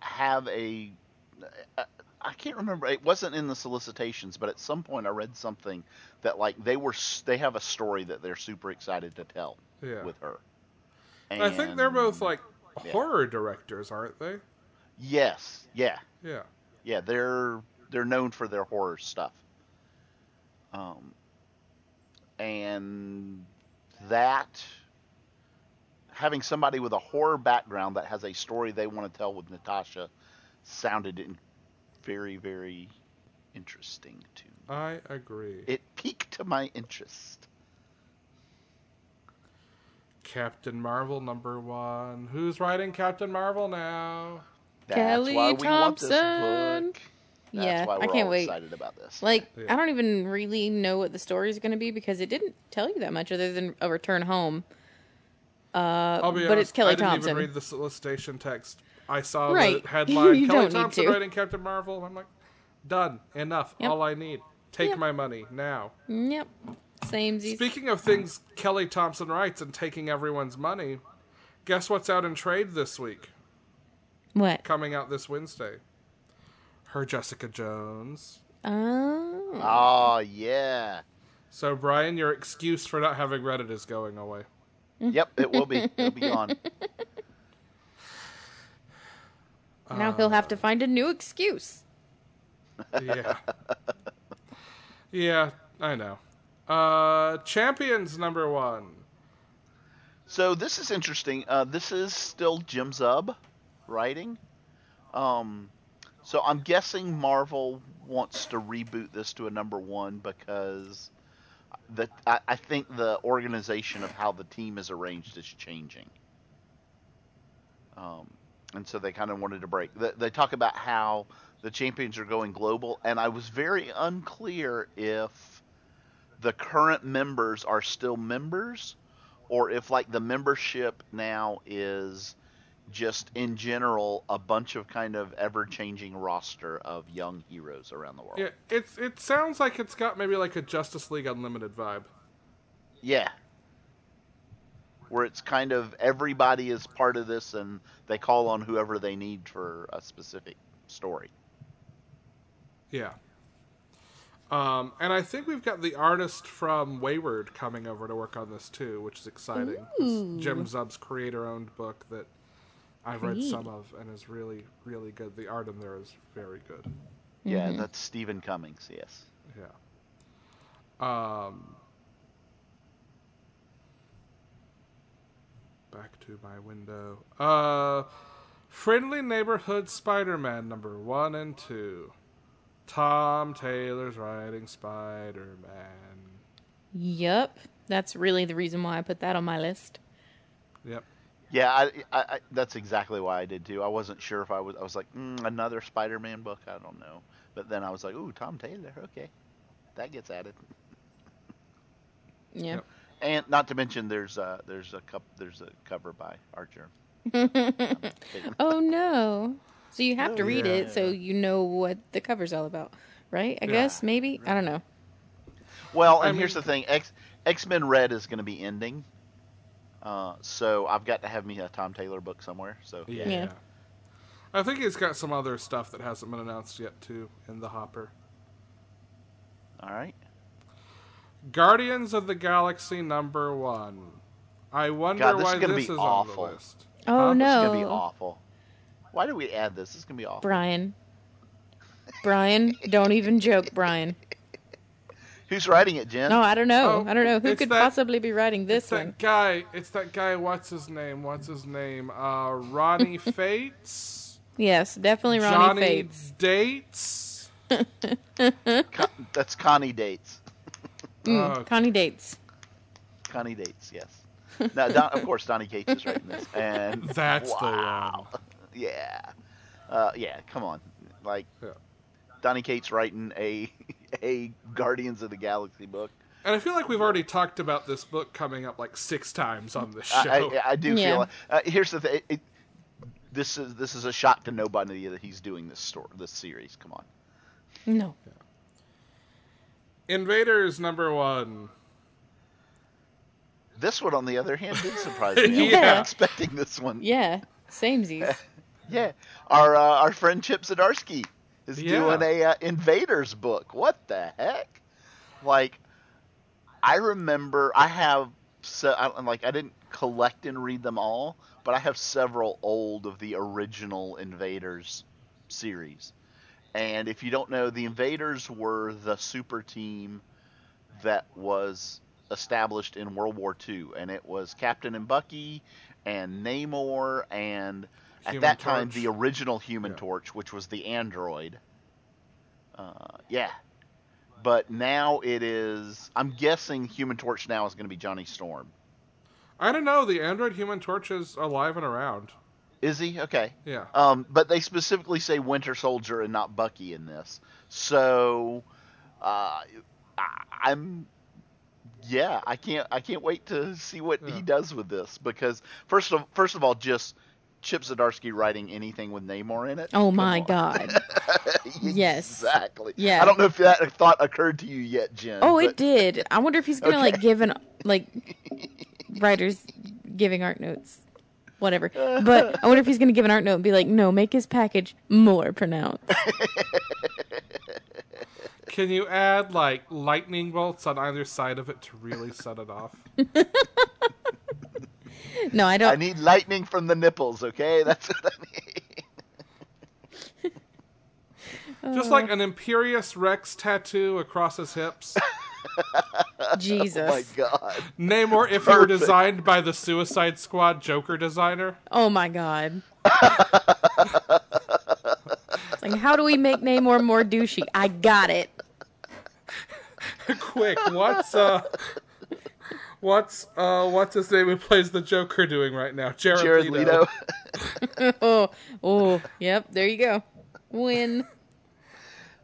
have a... I can't remember. It wasn't in the solicitations, but at some point I read something that they have a story that they're super excited to tell with her. And I think they're both horror directors, aren't they? Yes. Yeah. Yeah. Yeah. They're known for their horror stuff. And that having somebody with a horror background that has a story they want to tell with Natasha sounded very, very interesting to me. I agree. It piqued to my interest. Captain Marvel #1. Who's writing Captain Marvel now? Kelly Thompson. That's why we're all excited about this. I don't even really know what the story is going to be because it didn't tell you that much other than a return home. But it's Kelly Thompson. I didn't even read the solicitation text. I saw the headline, Kelly Thompson writing Captain Marvel, and I'm like, done, enough, all I need. Take my money, now. Yep, samesies. Speaking of things Kelly Thompson writes and taking everyone's money, guess what's out in trade this week? What? Coming out this Wednesday. Her Jessica Jones. Oh. Oh, yeah. So, Brian, your excuse for not having read it is going away. Yep, it will be. It'll be gone. Now he'll have to find a new excuse. Yeah. Yeah, I know. Champions #1. So this is interesting. This is still Jim Zub writing. So I'm guessing Marvel wants to reboot this to a #1 because I think the organization of how the team is arranged is changing. And so they kind of wanted a break. They talk about how the champions are going global, and I was very unclear if the current members are still members or if, the membership now is just, in general, a bunch of kind of ever-changing roster of young heroes around the world. Yeah, it sounds like it's got maybe, a Justice League Unlimited vibe. Yeah. Where it's kind of everybody is part of this and they call on whoever they need for a specific story. Yeah. And I think we've got the artist from Wayward coming over to work on this too, which is exciting. Jim Zub's creator-owned book that I've read some of and is really, really good. The art in there is very good. Yeah, mm-hmm. That's Stephen Cummings, yes. Yeah. Back to my window. Friendly Neighborhood Spider-Man #1 and 2. Tom Taylor's writing Spider-Man. Yep. That's really the reason why I put that on my list. Yep. Yeah, I that's exactly why I did too. I wasn't sure if I was like, another Spider-Man book? I don't know. But then I was like, ooh, Tom Taylor, okay. That gets added. Yeah. Yep. And not to mention, there's a cover by Archer. Oh no! So you have to read it, so you know what the cover's all about, right? I guess maybe I don't know. Well, and here's the thing: X-Men Red is going to be ending, so I've got to have me a Tom Taylor book somewhere. So yeah, I think he's got some other stuff that hasn't been announced yet too in the hopper. All right. Guardians of the Galaxy #1. I wonder why this is on the list. Oh no! This is gonna be awful. Why did we add this? This is gonna be awful. Brian, don't even joke, Brian. Who's writing it, Jen? No, I don't know. Oh, I don't know who could possibly be writing this one. It's that guy. What's his name? Ronnie Fates. Yes, definitely Ronnie Fates. Johnny Dates. That's Connie Dates. Connie Dates, yes. Now, of course, Donny Cates is writing this, and that's the one. Yeah, come on, Donny Cates writing a Guardians of the Galaxy book. And I feel like we've already talked about this book coming up like 6 times on this show. I do feel like here's the thing: this is a shock to nobody that he's doing this series. Come on, no. Yeah. Invaders #1. This one, on the other hand, did surprise me. Yeah. I wasn't expecting this one. Yeah, samesies. Yeah, our friend Chip Zdarsky is doing a Invaders book. What the heck? Like, I remember I didn't collect and read them all, but I have several old of the original Invaders series. And if you don't know, the Invaders were the super team that was established in World War II. And it was Captain and Bucky and Namor and, at that time, the original Human Torch, which was the android. But now it is... I'm guessing Human Torch now is going to be Johnny Storm. I don't know. The android Human Torch is alive and around. Is he? Okay. Yeah. But they specifically say Winter Soldier and not Bucky in this. So, I can't wait to see what he does with this, because first of all, just Chip Zdarsky writing anything with Namor in it. Oh my God. Yes. Exactly. Yeah. I don't know if that thought occurred to you yet, Jen. Oh, it did. I wonder if he's gonna give an writers giving art notes. Whatever. But I wonder if he's going to give an art note and be like, no, make his package more pronounced. Can you add, lightning bolts on either side of it to really set it off? No, I don't. I need lightning from the nipples, okay? That's what I need. Just like an Imperious Rex tattoo across his hips. Jesus. Oh my God. Namor, if you were designed by the Suicide Squad Joker designer. Oh my God. It's like, how do we make Namor more douchey? I got it. Quick, what's his name who plays the Joker doing right now? Jared Leto. Oh, yep, there you go. Win.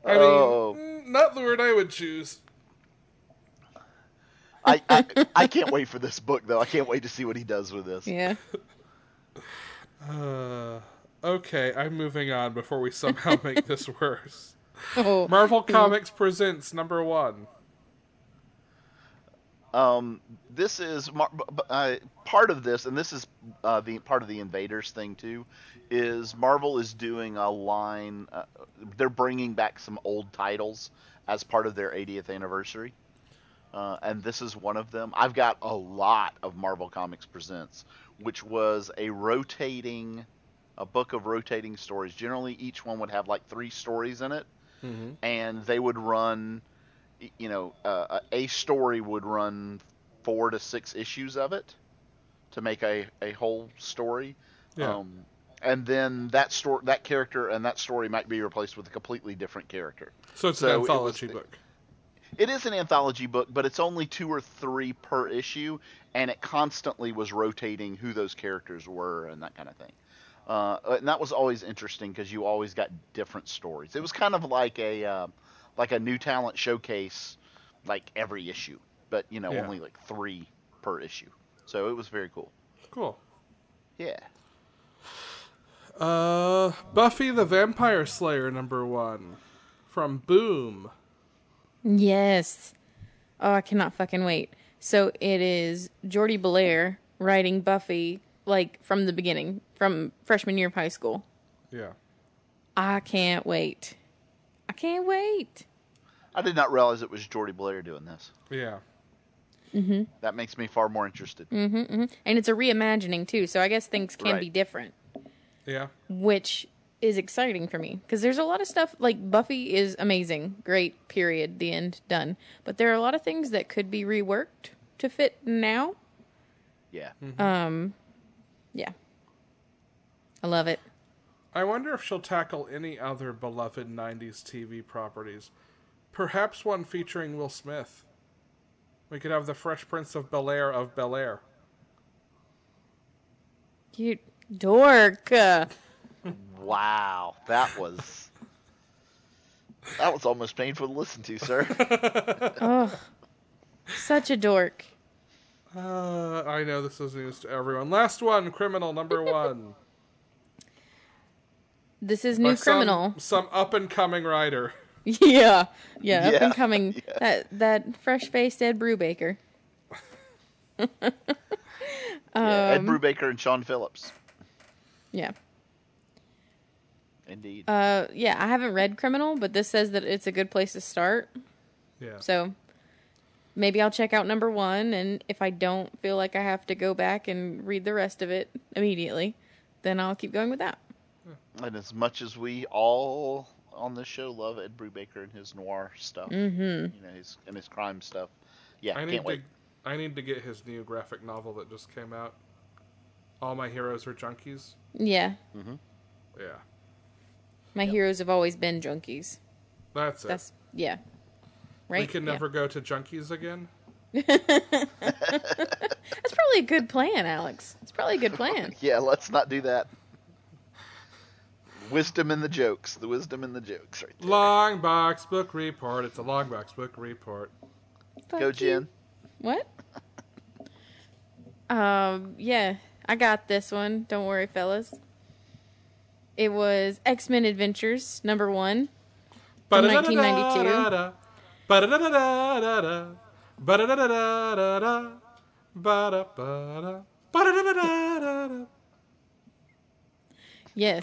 I mean, not the word I would choose. I can't wait for this book, though. I can't wait to see what he does with this. Yeah. Okay, I'm moving on before we somehow make this worse. Oh. Marvel Comics presents #1. This is part of this, and this is the part of the Invaders thing too. Is Marvel is doing a line? They're bringing back some old titles as part of their 80th anniversary. And this is one of them. I've got a lot of Marvel Comics Presents, which was a book of rotating stories. Generally, each one would have 3 stories in it, and they would run, a story would run 4 to 6 issues of it to make a whole story. Yeah. And then that character and that story might be replaced with a completely different character. So it's an anthology book. It is an anthology book, but it's only 2 or 3 per issue, and it constantly was rotating who those characters were and that kind of thing. And that was always interesting because you always got different stories. It was kind of like a new talent showcase, every issue. but you know, only like 3 per issue. So it was very cool. Cool. Yeah. Buffy the Vampire Slayer #1 from Boom. Yes. Oh, I cannot fucking wait. So it is Jordi Belair writing Buffy, like, from the beginning, from freshman year of high school. Yeah. I can't wait. I can't wait. I did not realize it was Jordi Belair doing this. Yeah. Mm-hmm. That makes me far more interested. Mm-hmm, mm-hmm. And it's a reimagining, too, so I guess things can be different. Yeah. Which is exciting for me, because there's a lot of stuff, like, Buffy is amazing. Great, period, the end, done. But there are a lot of things that could be reworked to fit now. Yeah. Mm-hmm. Yeah. I love it. I wonder if she'll tackle any other beloved 90s TV properties. Perhaps one featuring Will Smith. We could have the Fresh Prince of Bel-Air of Bel-Air. You dork. Wow. That was almost painful to listen to, sir. Oh, such a dork. I know this is news to everyone. Last one, Criminal #1. This is new Criminal. Some up-and-coming writer. Yeah, up-and-coming. Yeah. That fresh-faced Ed Brubaker. Ed Brubaker and Sean Phillips. Yeah. Indeed. I haven't read Criminal, but this says that it's a good place to start. Yeah. So maybe I'll check out #1, and if I don't feel like I have to go back and read the rest of it immediately, then I'll keep going with that. And as much as we all on this show love Ed Brubaker and his noir stuff, you know, his crime stuff, I can't wait. I need to get his new graphic novel that just came out. All My Heroes Are Junkies. Yeah. Mm-hmm. Yeah. My heroes have always been junkies. That's it. Yeah. Right. We can never go to junkies again. That's probably a good plan, Alex. It's probably a good plan. Yeah, let's not do that. Wisdom in the jokes. The wisdom in the jokes right there. Long box book report. It's a long box book report. Fuck go, Jen. What? Yeah, I got this one. Don't worry, fellas. It was X-Men Adventures #1 from 1992. Yes.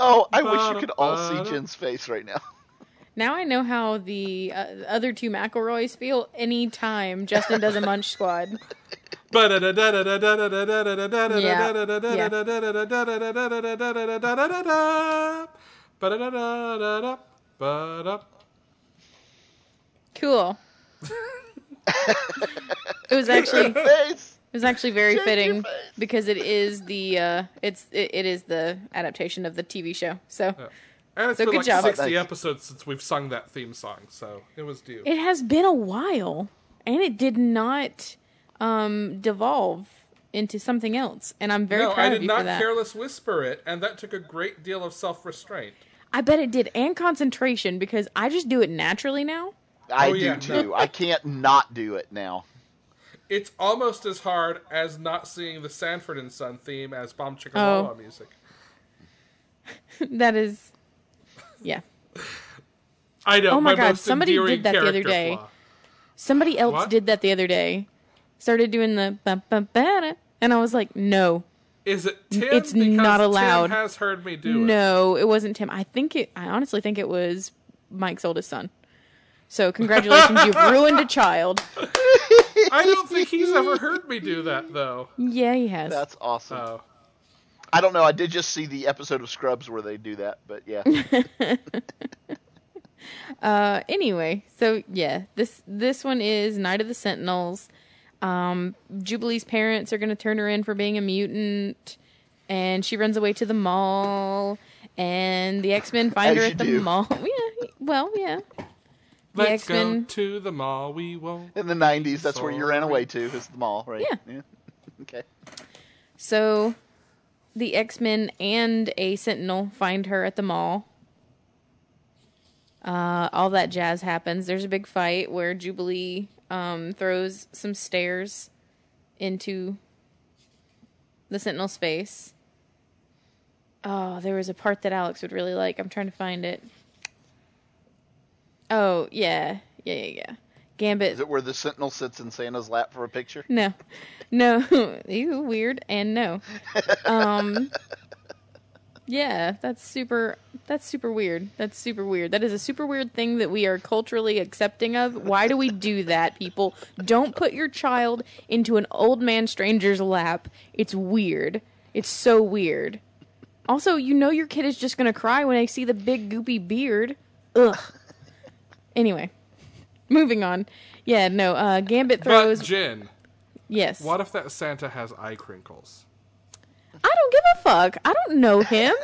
Oh, I wish you could all see Jen's face right now. Now I know how the other two McElroys feel any time Justin does a Munch Squad. Yeah. Cool. It was actually very fitting because it is the adaptation of the TV show. So, and it's been good, like, job. 60 episodes since we've sung that theme song, so it was due. It has been a while, and it did not devolve into something else. And I'm very proud of you for that. I did not careless whisper it, and that took a great deal of self-restraint. I bet it did, and concentration, because I just do it naturally now. I do too. No. I can't not do it now. It's almost as hard as not seeing the Sanford and Son theme as Bomb Chickalala music. That is, yeah. I know. Oh my God! Somebody did that the other day. Flaw. Somebody else did that the other day. Started doing the bum bum ba, and I was like, no. Is it Tim? It's because not allowed. Tim has heard me do it. No, it wasn't Tim. I honestly think it was Mike's oldest son. So congratulations, you've ruined a child. I don't think he's ever heard me do that, though. Yeah, he has. That's awesome. Oh. I don't know. I did just see the episode of Scrubs where they do that, but yeah. Anyway, so yeah, this one is Night of the Sentinels. Jubilee's parents are going to turn her in for being a mutant, and she runs away to the mall, and the X-Men find her at the mall. Yeah. Well, yeah. Let's go to the mall. We won't. In the 90s, that's where you ran away to, is the mall, right? Yeah. Okay. So, the X-Men and a Sentinel find her at the mall. All that jazz happens. There's a big fight where Jubilee throws some stairs into the Sentinel's face. Oh, there was a part that Alex would really like. I'm trying to find it. Oh, yeah. Gambit. Is it where the Sentinel sits in Santa's lap for a picture? No. Ew, weird, and no. Yeah, that's super weird. That's super weird. That is a super weird thing that we are culturally accepting of. Why do we do that, people? Don't put your child into an old man stranger's lap. It's weird. It's so weird. Also, you know your kid is just going to cry when they see the big goopy beard. Ugh. Anyway, moving on. Yeah, no, Gambit throws... But, Jen. Yes. What if that Santa has eye crinkles? I don't give a fuck. I don't know him.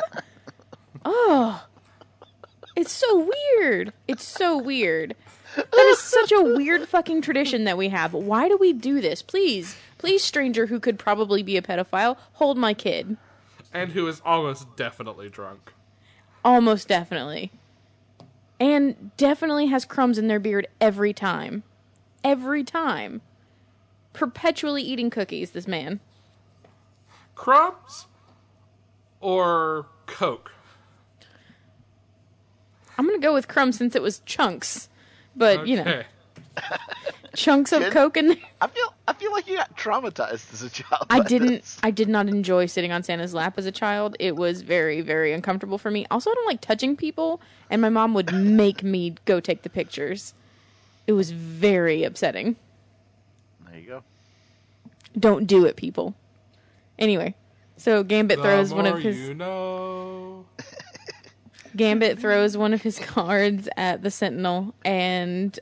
Oh. It's so weird. That is such a weird fucking tradition that we have. Why do we do this? Please, stranger who could probably be a pedophile, hold my kid. And who is almost definitely drunk. Almost definitely. And definitely has crumbs in their beard every time. Every time. Perpetually eating cookies, this man. Crumbs or Coke? I'm going to go with crumbs since it was chunks, but okay. You know, chunks of Coke in there. I feel like you got traumatized as a child. I did not enjoy sitting on Santa's lap as a child. It was very, very uncomfortable for me. Also, I don't like touching people, and my mom would make me go take the pictures. It was very upsetting. There you go. Don't do it, people. Anyway, so Gambit throws one of his... You know. Gambit throws one of his cards at the Sentinel, and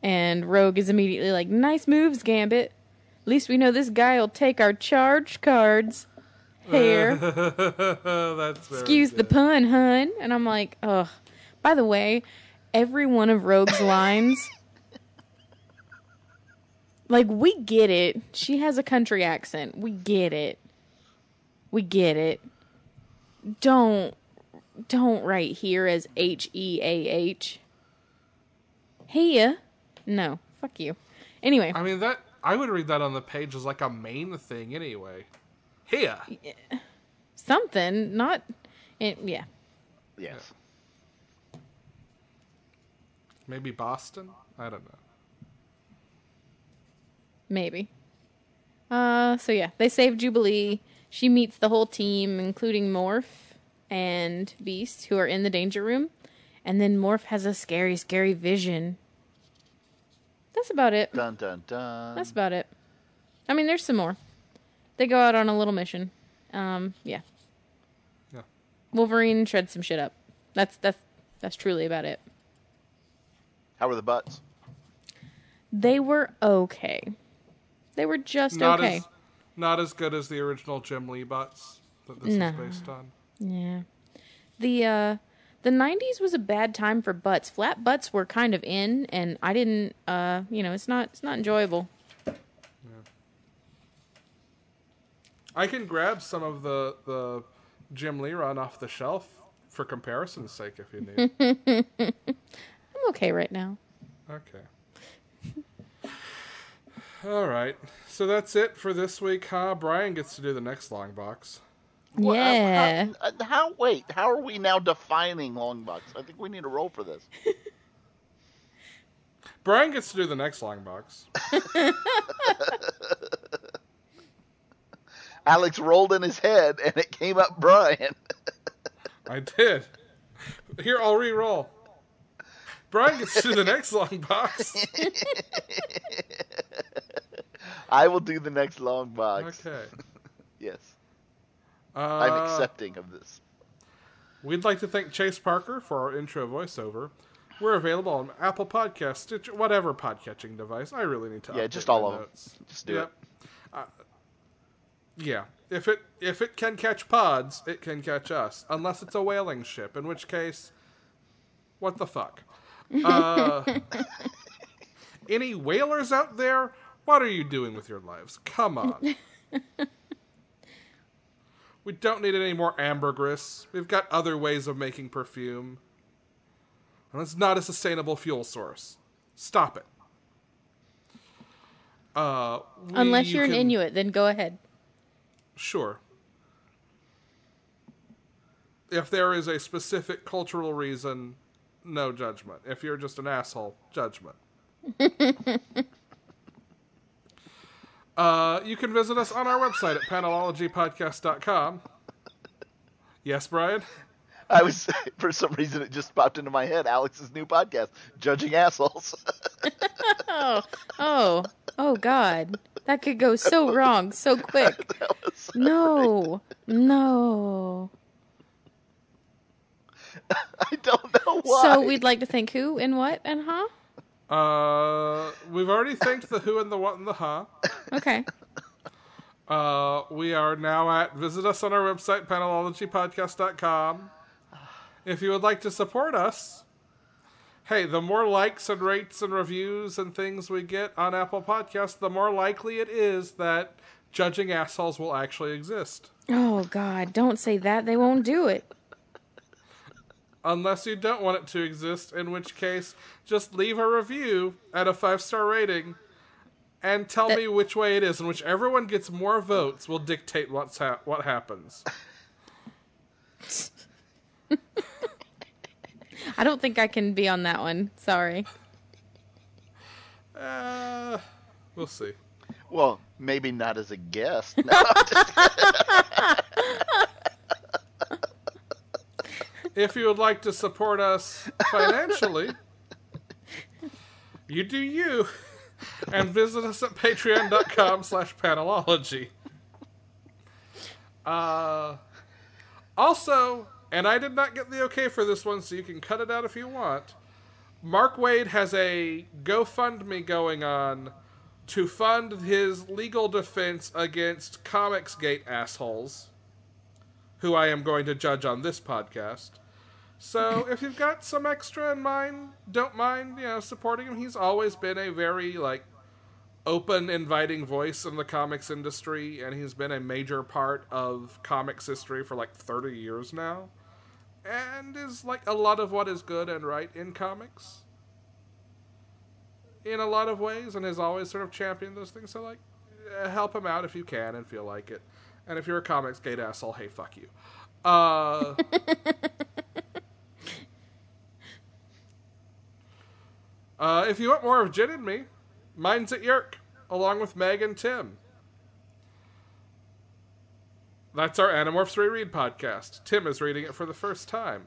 Rogue is immediately like, "Nice moves, Gambit. At least we know this guy will take our charge cards." Hair. That's very Excuse good. The pun, hun. And I'm like, ugh. By the way, every one of Rogue's lines... Like, we get it. She has a country accent. We get it. Don't write here as H-E-A-H. Here? No. Fuck you. Anyway. I mean, that I would read that on the page as like a main thing anyway. Here. Something. Not... yeah. Yes. Maybe Boston? I don't know. Maybe. So yeah, they save Jubilee. She meets the whole team, including Morph and Beast, who are in the danger room. And then Morph has a scary, scary vision. That's about it. Dun, dun, dun. That's about it. I mean, there's some more. They go out on a little mission. Yeah. Wolverine shreds some shit up. That's truly about it. How were the butts? They were okay. They were just okay. Not as good as the original Jim Lee bots that this is based on. Yeah. The 90s was a bad time for butts. Flat butts were kind of in, and I didn't, it's not enjoyable. Yeah. I can grab some of the Jim Lee run off the shelf for comparison's sake if you need. I'm okay right now. Okay. All right, so that's it for this week, huh? Brian gets to do the next long box. Yeah. How are we now defining long box? I think we need a roll for this. Brian gets to do the next long box. Alex rolled in his head, and it came up Brian. I did. Here, I'll re-roll. Brian gets to do the next long box. I will do the next long box. Okay. Yes. I'm accepting of this. We'd like to thank Chase Parker for our intro voiceover. We're available on Apple Podcasts, Stitcher, whatever podcatching device. I really need to update my notes. Yeah, just all of them. Just do it. Yeah. If it can catch pods, it can catch us. Unless it's a whaling ship, in which case, what the fuck? Any whalers out there? What are you doing with your lives? Come on. We don't need any more ambergris. We've got other ways of making perfume. And it's not a sustainable fuel source. Stop it. Unless you're an Inuit, then go ahead. Sure. If there is a specific cultural reason, no judgment. If you're just an asshole, judgment. You can visit us on our website at panelologypodcast.com. Yes, Brian? I was, for some reason, it just popped into my head, Alex's new podcast, Judging Assholes. Oh, God. That could go so wrong so quick. No. I don't know why. So we'd like to thank who and what and huh? We've already thanked the who and the what and the huh. Okay. We are now at, visit us on our website, panelologypodcast.com. If you would like to support us, hey, the more likes and rates and reviews and things we get on Apple Podcasts, the more likely it is that Judging Assholes will actually exist. Oh, God, don't say that. They won't do it. Unless you don't want it to exist, in which case, just leave a review at a 5-star rating and tell me which way it is, in which everyone gets more votes will dictate what happens. I don't think I can be on that one. Sorry. We'll see. Well, maybe not as a guest. No, if you would like to support us financially, you do you. And visit us at patreon.com/panelology. Also, and I did not get the okay for this one, so you can cut it out if you want. Mark Wade has a GoFundMe going on to fund his legal defense against Comicsgate assholes, who I am going to judge on this podcast. So if you've got some extra in mind, don't mind, supporting him. He's always been a very, open, inviting voice in the comics industry, and he's been a major part of comics history for, 30 years now, and is, a lot of what is good and right in comics in a lot of ways, and has always sort of championed those things. So, help him out if you can and feel like it. And if you're a Comicsgate asshole, hey, fuck you. If you want more of Jen and me, mine's at Yerk, along with Meg and Tim. That's our Animorphs Reread podcast. Tim is reading it for the first time.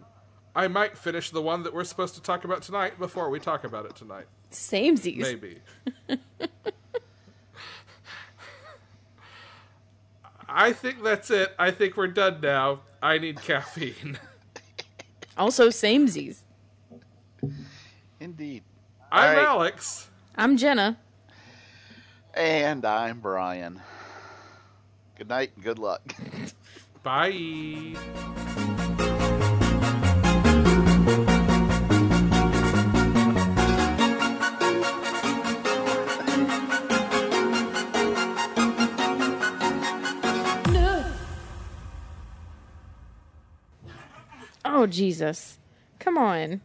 I might finish the one that we're supposed to talk about tonight before we talk about it tonight. Samesies. Maybe. I think that's it. I think we're done now. I need caffeine. Also samesies. Indeed. I'm right. Alex. I'm Jenna. And I'm Brian. Good night and good luck. Bye. Oh, Jesus. Come on.